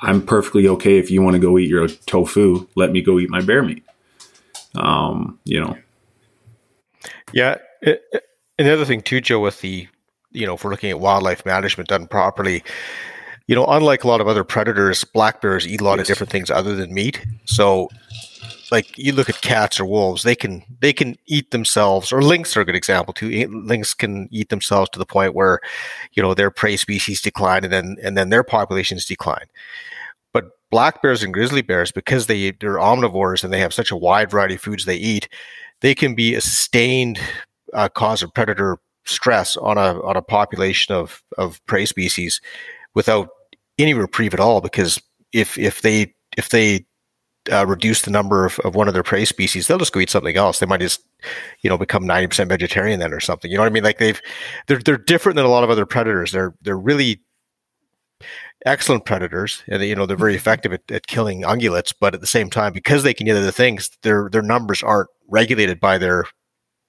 I'm perfectly okay if you want to go eat your tofu, let me go eat my bear meat. Um, you know. Yeah. It, it, another thing too, Joe, with the, you know, if we're looking at wildlife management done properly, you know, unlike a lot of other predators, black bears eat a lot yes. of different things other than meat. So like you look at cats or wolves, they can, they can eat themselves, or lynx are a good example too. Lynx can eat themselves to the point where, you know, their prey species decline and then, and then their populations decline. But black bears and grizzly bears, because they, they're omnivores and they have such a wide variety of foods they eat, they can be a sustained uh, cause of predator stress on a, on a population of, of prey species without any reprieve at all. Because if, if they, if they, Uh, reduce the number of, of one of their prey species, they'll just go eat something else. They might just, you know, become ninety percent vegetarian then or something. You know what I mean? Like they've, they're, they're different than a lot of other predators. They're, they're really excellent predators and they, you know, they're very effective at, at killing ungulates, but at the same time, because they can eat other things, their, their numbers aren't regulated by their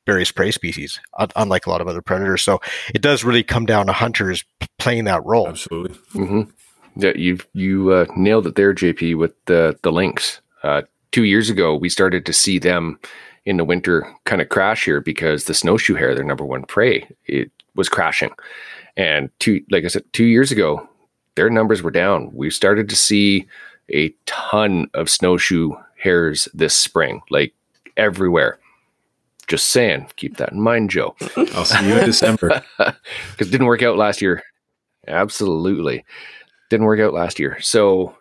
various prey species, unlike a lot of other predators. So it does really come down to hunters playing that role. Absolutely. Mm-hmm. Yeah, you've, you uh, nailed it there, J P, with the, the lynx. Uh, two years ago, we started to see them in the winter kind of crash here because the snowshoe hare, their number one prey, it was crashing. And two, like I said, two years ago, their numbers were down. We started to see a ton of snowshoe hares this spring, like everywhere. Just saying, keep that in mind, Joe. I'll see you in December. Because it didn't work out last year. Absolutely. Didn't work out last year. So,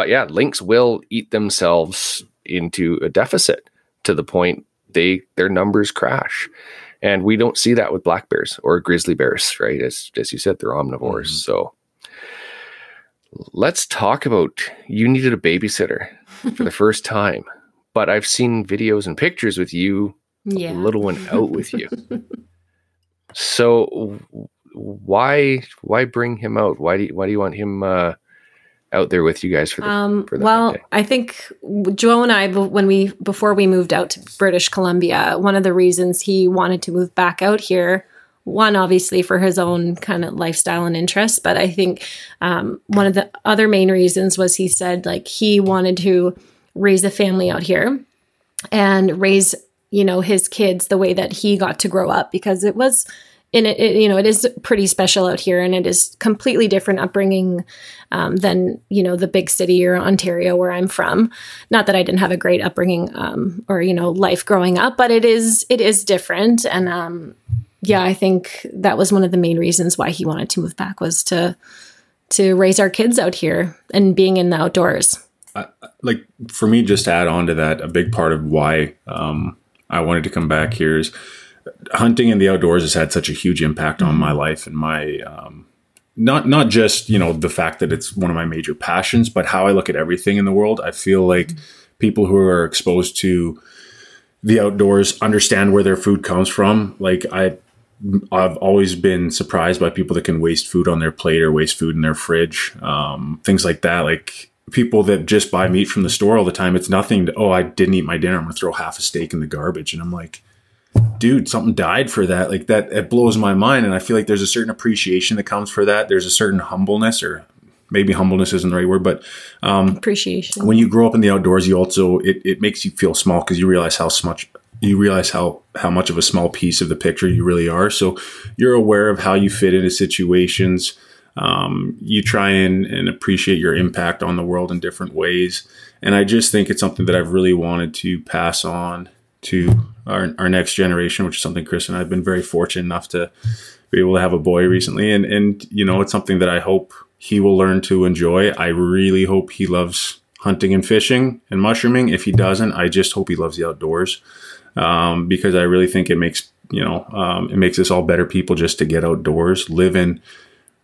but yeah, lynx will eat themselves into a deficit to the point they their numbers crash. And we don't see that with black bears or grizzly bears, right? As, as you said, they're omnivores. Mm-hmm. So let's talk about, you needed a babysitter for the first time, but I've seen videos and pictures with you, yeah. a little one out with you. So why why bring him out? Why do you, why do you want him uh, out there with you guys for the um, for the well? Day? I think Joe and I, when we before we moved out to British Columbia, one of the reasons he wanted to move back out here, one obviously for his own kind of lifestyle and interests, but I think um, one of the other main reasons was he said like he wanted to raise a family out here and raise you know his kids the way that he got to grow up, because it was. And it, it, you know, it is pretty special out here, and it is completely different upbringing um, than, you know, the big city or Ontario where I'm from. Not that I didn't have a great upbringing um, or, you know, life growing up, but it is it is different. And um, yeah, I think that was one of the main reasons why he wanted to move back, was to to raise our kids out here and being in the outdoors. Uh, like for me, just to add on to that, a big part of why um, I wanted to come back here is hunting in the outdoors has had such a huge impact on my life and my, um, not, not just, you know, the fact that it's one of my major passions, but how I look at everything in the world. I feel like people who are exposed to the outdoors understand where their food comes from. Like I, I've always been surprised by people that can waste food on their plate or waste food in their fridge. Um, things like that. Like people that just buy meat from the store all the time. It's nothing to, oh, I didn't eat my dinner. I'm going to throw half a steak in the garbage. And I'm like, dude, something died for that. Like that, it blows my mind. And I feel like there's a certain appreciation that comes for that. There's a certain humbleness, or maybe humbleness isn't the right word, but um, appreciation. When you grow up in the outdoors, you also, it, it makes you feel small, because you realize how much, you realize how, how much of a small piece of the picture you really are. So you're aware of how you fit into situations. Um, you try and, and appreciate your impact on the world in different ways. And I just think it's something that I've really wanted to pass on to our, our next generation, which is something Chris and I have been very fortunate enough to be able to have a boy recently. And, and, you know, it's something that I hope he will learn to enjoy. I really hope he loves hunting and fishing and mushrooming. If he doesn't, I just hope he loves the outdoors, um, because I really think it makes, you know, um, it makes us all better people just to get outdoors, live in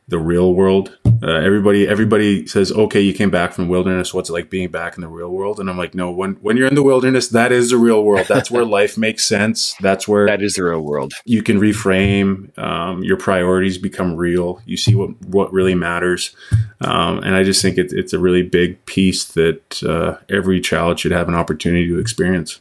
the real world. Uh, everybody, everybody says, okay, you came back from wilderness. What's it like being back in the real world? And I'm like, no, when, when you're in the wilderness, that is the real world. That's where life makes sense. That's where that is the real world. You can reframe, um, your priorities become real. You see what, what really matters. Um, and I just think it, it's a really big piece that, uh, every child should have an opportunity to experience.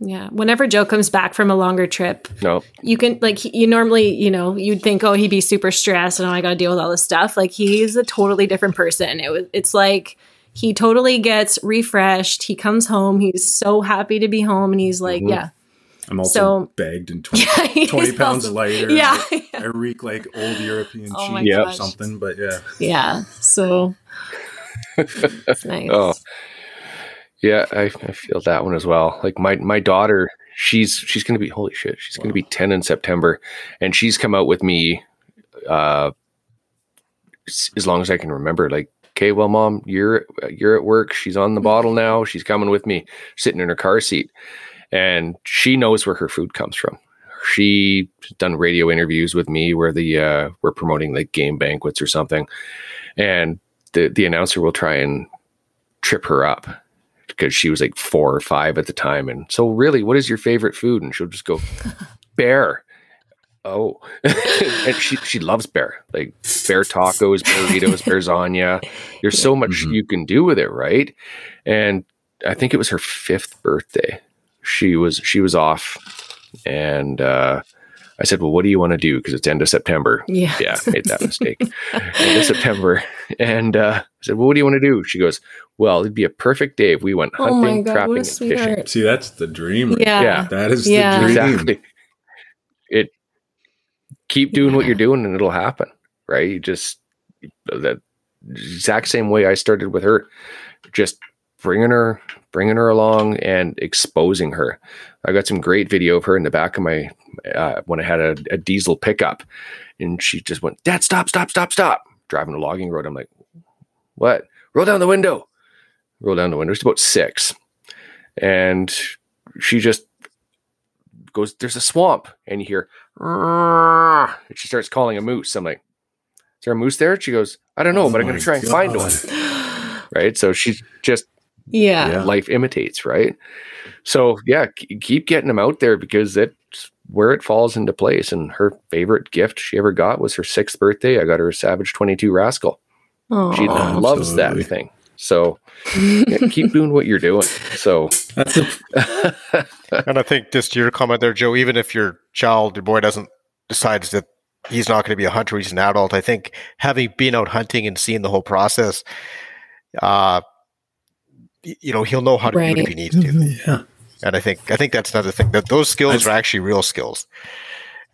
Yeah. Whenever Joe comes back from a longer trip, no. you can like, you normally, you know, you'd think, oh, he'd be super stressed and oh, I got to deal with all this stuff. Like he's a totally different person. It was, it's like he totally gets refreshed. He comes home. He's so happy to be home. And he's like, mm-hmm. yeah. I'm also so, bagged and twenty, yeah, twenty pounds also, lighter. Yeah, I, yeah. I reek like old European oh cheese or gosh. something, but yeah. Yeah. So it's nice. Oh. Yeah, I, I feel that one as well. Like my, my daughter, she's she's going to be, holy shit, she's wow. going to be ten in September. And she's come out with me uh, as long as I can remember. Like, okay, well, mom, you're you're at work. She's on the bottle now. She's coming with me, sitting in her car seat. And she knows where her food comes from. She's done radio interviews with me where the uh, we're promoting like game banquets or something. And the, the announcer will try and trip her up, because she was like four or five at the time. And so really, what is your favorite food? And she'll just go bear. Oh, and she, she loves bear, like bear tacos, burritos, berzania. There's so much mm-hmm. you can do with it. Right. And I think it was her fifth birthday. She was, she was off. And, uh, I said, well, what do you want to do? Because it's end of September. Yeah. Yeah, made that mistake. End of September. And uh, I said, well, what do you want to do? She goes, well, it'd be a perfect day if we went hunting, oh my God, trapping, and fishing. See, that's the dream. Right? Yeah. yeah. That is yeah. the dream. Exactly. It, keep doing yeah. what you're doing and it'll happen, right? You just, the exact same way I started with her, just bringing her, bringing her along and exposing her. I got some great video of her in the back of my, uh, when I had a, a diesel pickup, and she just went, dad, stop, stop, stop, stop. Driving a logging road. I'm like, what? Roll down the window, roll down the window. It's about six. And she just goes, there's a swamp. And you hear, Rrr. And she starts calling a moose. I'm like, is there a moose there? She goes, I don't know, oh but I'm going to try God. and find one. Right. So she's just, Yeah. yeah, life imitates, right? So yeah, c- keep getting them out there, because that's where it falls into place. And her favorite gift she ever got was her sixth birthday. I got her a Savage twenty-two Rascal. Aww. She loves Absolutely. that thing. So yeah, keep doing what you're doing. So, that's a- and I think just to your comment there, Joe, even if your child, your boy, doesn't decides that he's not going to be a hunter, he's an adult. I think having been out hunting and seen the whole process, uh. you know, he'll know how to right. do it if he needs to. Yeah. And I think, I think that's another thing, that those skills are actually real skills.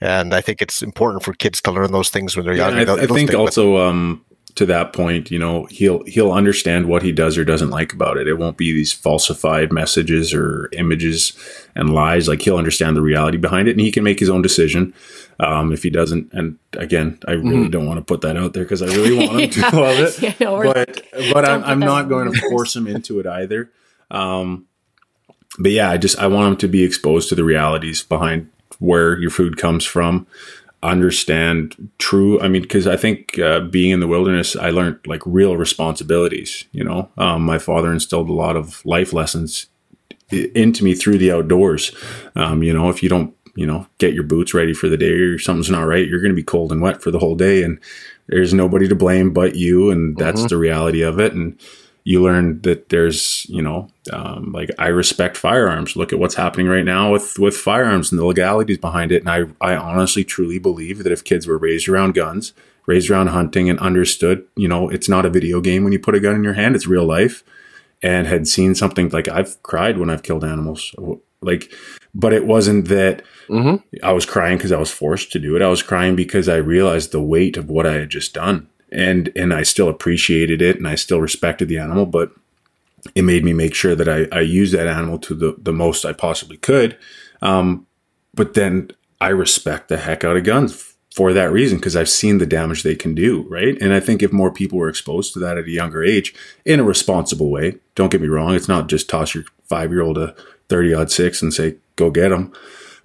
And I think it's important for kids to learn those things when they're young. Yeah, I, I think also, um, to that point, you know, he'll, he'll understand what he does or doesn't like about it. It won't be these falsified messages or images and lies. Like he'll understand the reality behind it, and he can make his own decision. Um, if he doesn't, and again, I really mm. don't want to put that out there because I really want him yeah. to love it, yeah, no, but, like, but I'm, I'm not going to force him into it either. Um, but yeah, I just, I want him to be exposed to the realities behind where your food comes from. Understand true. I mean, because I think uh, being in the wilderness, I learned like real responsibilities. You know, um, my father instilled a lot of life lessons into me through the outdoors. Um, you know, if you don't, you know, get your boots ready for the day, or something's not right, you're going to be cold and wet for the whole day, and there's nobody to blame but you, and that's mm-hmm. the reality of it. And you learn that there's, you know, um, like I respect firearms. Look at what's happening right now with, with firearms and the legalities behind it. And I, I honestly, truly believe that if kids were raised around guns, raised around hunting and understood, you know, it's not a video game when you put a gun in your hand, it's real life, and had seen something, like I've cried when I've killed animals. Like, but it wasn't that mm-hmm. I was crying because I was forced to do it. I was crying because I realized the weight of what I had just done. And and I still appreciated it and I still respected the animal, but it made me make sure that I, I used that animal to the, the most I possibly could. Um, but then I respect the heck out of guns f- for that reason, because I've seen the damage they can do, right? And I think if more people were exposed to that at a younger age in a responsible way, don't get me wrong, it's not just toss your five-year-old a thirty-odd six and say, go get them.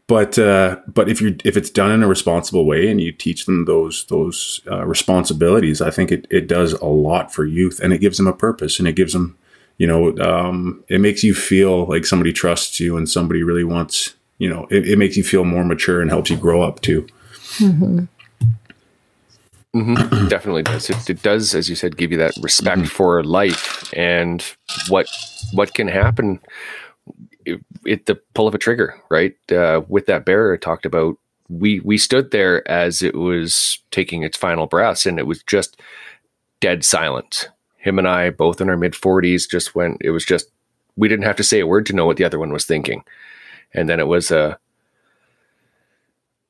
But uh, but if you if it's done in a responsible way and you teach them those those uh, responsibilities, I think it, it does a lot for youth, and it gives them a purpose, and it gives them, you know, um, it makes you feel like somebody trusts you and somebody really wants, you know, it, it makes you feel more mature and helps you grow up too. Mm-hmm. Mm-hmm. Definitely does. It, it does, as you said, give you that respect mm-hmm. for life and what what can happen. It, it, the pull of a trigger, right? Uh, with that bear I talked about, we, we stood there as it was taking its final breaths, and it was just dead silent. Him and I, both in our mid forties, just went, it was just, we didn't have to say a word to know what the other one was thinking. And then it was, uh,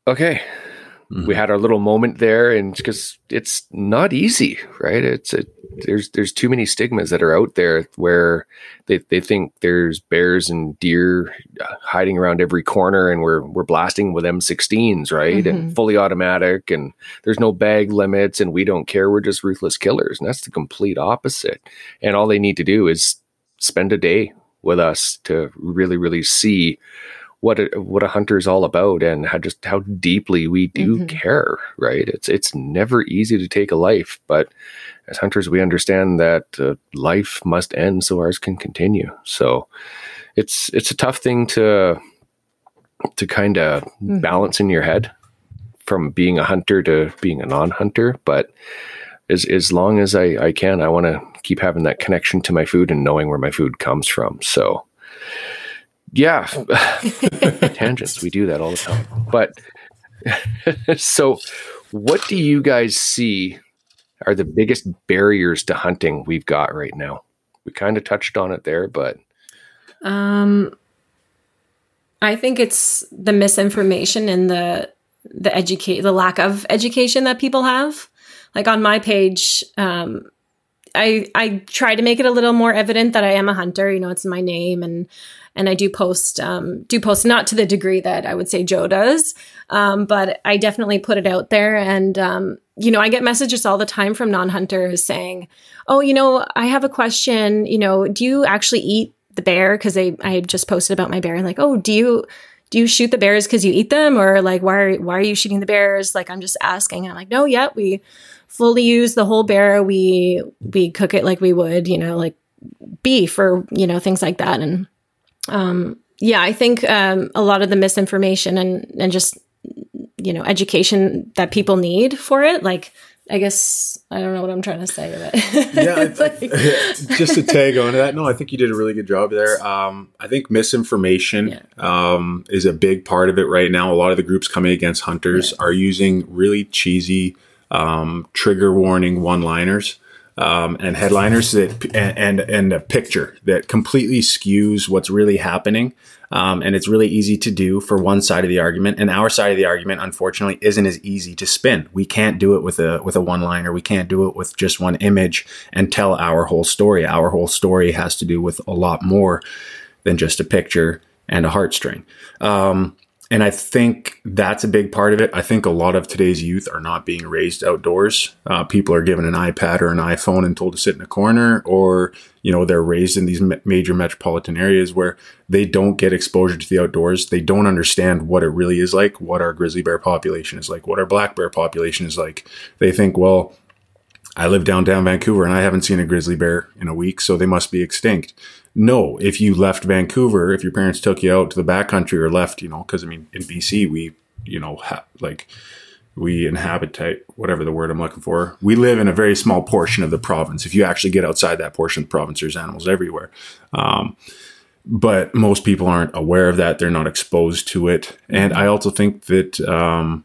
okay, mm-hmm. we had our little moment there, and because it's not easy, right? It's a, There's there's too many stigmas that are out there where they, they think there's bears and deer hiding around every corner, and we're we're blasting with M sixteens, right? Mm-hmm. And fully automatic, and there's no bag limits, and we don't care. We're just ruthless killers, and that's the complete opposite. And all they need to do is spend a day with us to really, really see what a, what a hunter is all about, and how just how deeply we do mm-hmm. care, right? It's it's never easy to take a life, but as hunters, we understand that uh, life must end so ours can continue. So it's it's a tough thing to to kind of mm-hmm. balance in your head, from being a hunter to being a non-hunter. But as as long as I, I can, I want to keep having that connection to my food and knowing where my food comes from. So yeah, tangents, we do that all the time. But so what do you guys see are the biggest barriers to hunting we've got right now? We kind of touched on it there, but. Um, I think it's the misinformation and the, the educate, the lack of education that people have. Like on my page, um, I, I try to make it a little more evident that I am a hunter, you know, it's in my name, and, and I do post, um, do post, not to the degree that I would say Joe does. Um, but I definitely put it out there, and, um, you know, I get messages all the time from non-hunters saying, oh, you know, I have a question, you know, do you actually eat the bear? Cause they, I had just posted about my bear, and like, oh, do you, do you shoot the bears cause you eat them? Or like, why are, why are you shooting the bears? Like, I'm just asking. And I'm like, no, yeah, we fully use the whole bear. We, we cook it like we would, you know, like beef or, you know, things like that. And, um, yeah, I think, um, a lot of the misinformation and, and just, you know, education that people need for it. Like, I guess, I don't know what I'm trying to say with it. Yeah, It's like... Just to tag on to that. No, I think you did a really good job there. Um, I think misinformation yeah. um, is a big part of it right now. A lot of the groups coming against hunters yeah. are using really cheesy um, trigger warning one-liners um, and headliners that and, and and a picture that completely skews what's really happening. Um, and it's really easy to do for one side of the argument, and our side of the argument, unfortunately, isn't as easy to spin. We can't do it with a with a one-liner. We can't do it with just one image and tell our whole story. Our whole story has to do with a lot more than just a picture and a heartstring. Um, and I think that's a big part of it. I think a lot of today's youth are not being raised outdoors. Uh, people are given an iPad or an iPhone and told to sit in a corner, or you know, they're raised in these major metropolitan areas where they don't get exposure to the outdoors. They don't understand what it really is like, what our grizzly bear population is like, what our black bear population is like. They think, well, I live downtown Vancouver and I haven't seen a grizzly bear in a week, so they must be extinct. No, if you left Vancouver, if your parents took you out to the backcountry or left, you know, because I mean, in B C, we, you know, ha- like we inhabit, whatever the word I'm looking for. We live in a very small portion of the province. If you actually get outside that portion of the province, there's animals everywhere. Um, but most people aren't aware of that. They're not exposed to it. And I also think that, um,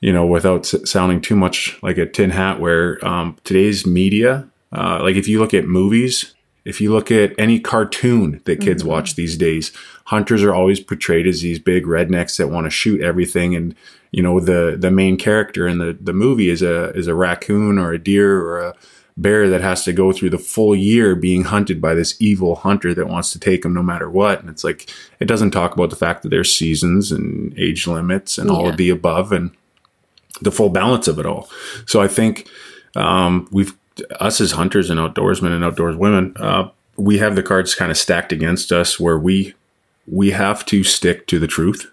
you know, without sounding too much like a tin hat, where um, today's media, uh, like if you look at movies, if you look at any cartoon that kids mm-hmm. watch these days, hunters are always portrayed as these big rednecks that want to shoot everything. And, you know, the the main character in the, the movie is a is a raccoon or a deer or a bear that has to go through the full year being hunted by this evil hunter that wants to take him no matter what. And it's like, it doesn't talk about the fact that there's seasons and age limits and yeah. all of the above and the full balance of it all. So I think um, we've, us as hunters and outdoorsmen and outdoors women, uh, we have the cards kind of stacked against us where we we have to stick to the truth.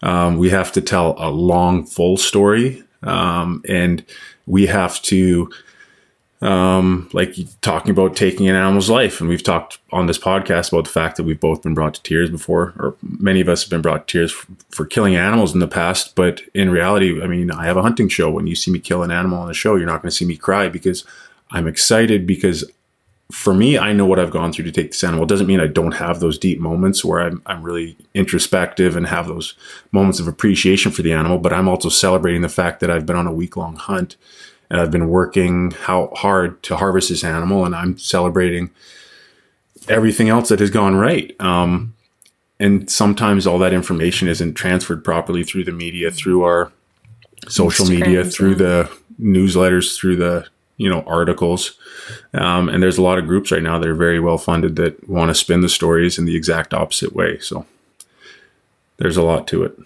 Um, we have to tell a long, full story, um, and we have to, um, like talking about taking an animal's life. And we've talked on this podcast about the fact that we've both been brought to tears before, or many of us have been brought to tears for, for killing animals in the past. But in reality, I mean, I have a hunting show. When you see me kill an animal on the show, you're not going to see me cry because I'm excited, because for me, I know what I've gone through to take this animal. It doesn't mean I don't have those deep moments where I'm, I'm really introspective and have those moments of appreciation for the animal, but I'm also celebrating the fact that I've been on a week-long hunt and I've been working how hard to harvest this animal, and I'm celebrating everything else that has gone right. Um, and sometimes all that information isn't transferred properly through the media, through our social Instagram, media, through yeah. the newsletters, through the, you know, articles. Um, and there's a lot of groups right now that are very well funded that want to spin the stories in the exact opposite way. So there's a lot to it.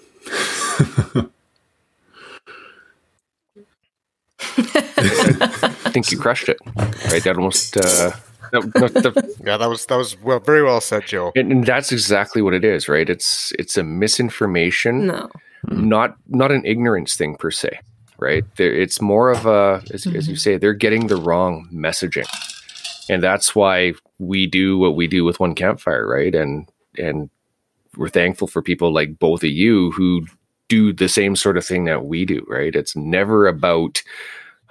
I think you crushed it. Right, that almost. Uh, that, that, that, yeah, that was that was well, very well said, Joe. And, and that's exactly what it is, right? It's it's a misinformation, no. not not an ignorance thing per se, right? There, it's more of a, as, mm-hmm. as you say, they're getting the wrong messaging, and that's why we do what we do with One Campfire, right? And and we're thankful for people like both of you who do the same sort of thing that we do, right? It's never about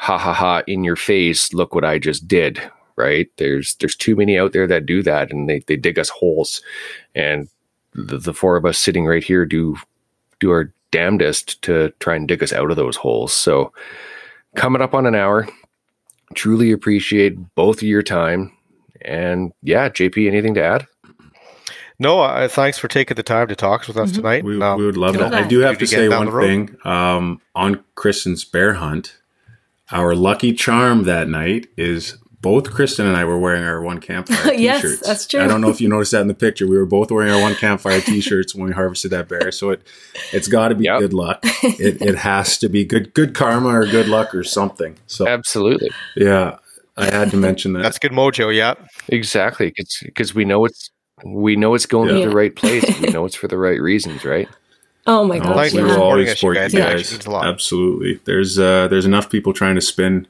ha ha ha in your face, look what I just did, right? There's there's too many out there that do that, and they, they dig us holes. And the, the four of us sitting right here do do our damnedest to try and dig us out of those holes. So coming up on an hour, truly appreciate both of your time. And yeah, J P, anything to add? No, uh, thanks for taking the time to talk with us mm-hmm. tonight. We, um, we would love that. I do have to say one thing. Um, on Kristen's bear hunt, our lucky charm that night is both Kristen and I were wearing our One Campfire t-shirts. Yes, that's true. I don't know if you noticed that in the picture. We were both wearing our One Campfire t-shirts when we harvested that bear. So it, it's got to be yep. good luck. It, it has to be good good karma or good luck or something. So absolutely. Yeah, I had to mention that. That's good mojo, yeah. Exactly, because we know it's... We know it's going yeah. to the right place. We know it's for the right reasons, right? Oh my gosh! Like we will always support you guys. guys. Yeah. Absolutely. There's uh, there's enough people trying to spin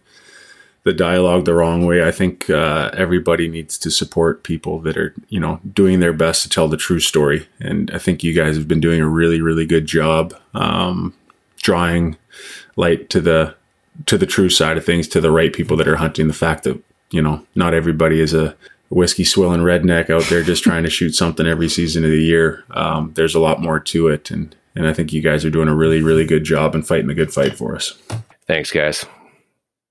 the dialogue the wrong way. I think uh, everybody needs to support people that are, you know, doing their best to tell the true story. And I think you guys have been doing a really, really good job um, drawing light to the to the true side of things, to the right people that are hunting. The fact that, you know, not everybody is a whiskey swilling redneck out there just trying to shoot something every season of the year. Um, there's a lot more to it. And, and I think you guys are doing a really, really good job in fighting the good fight for us. Thanks, guys.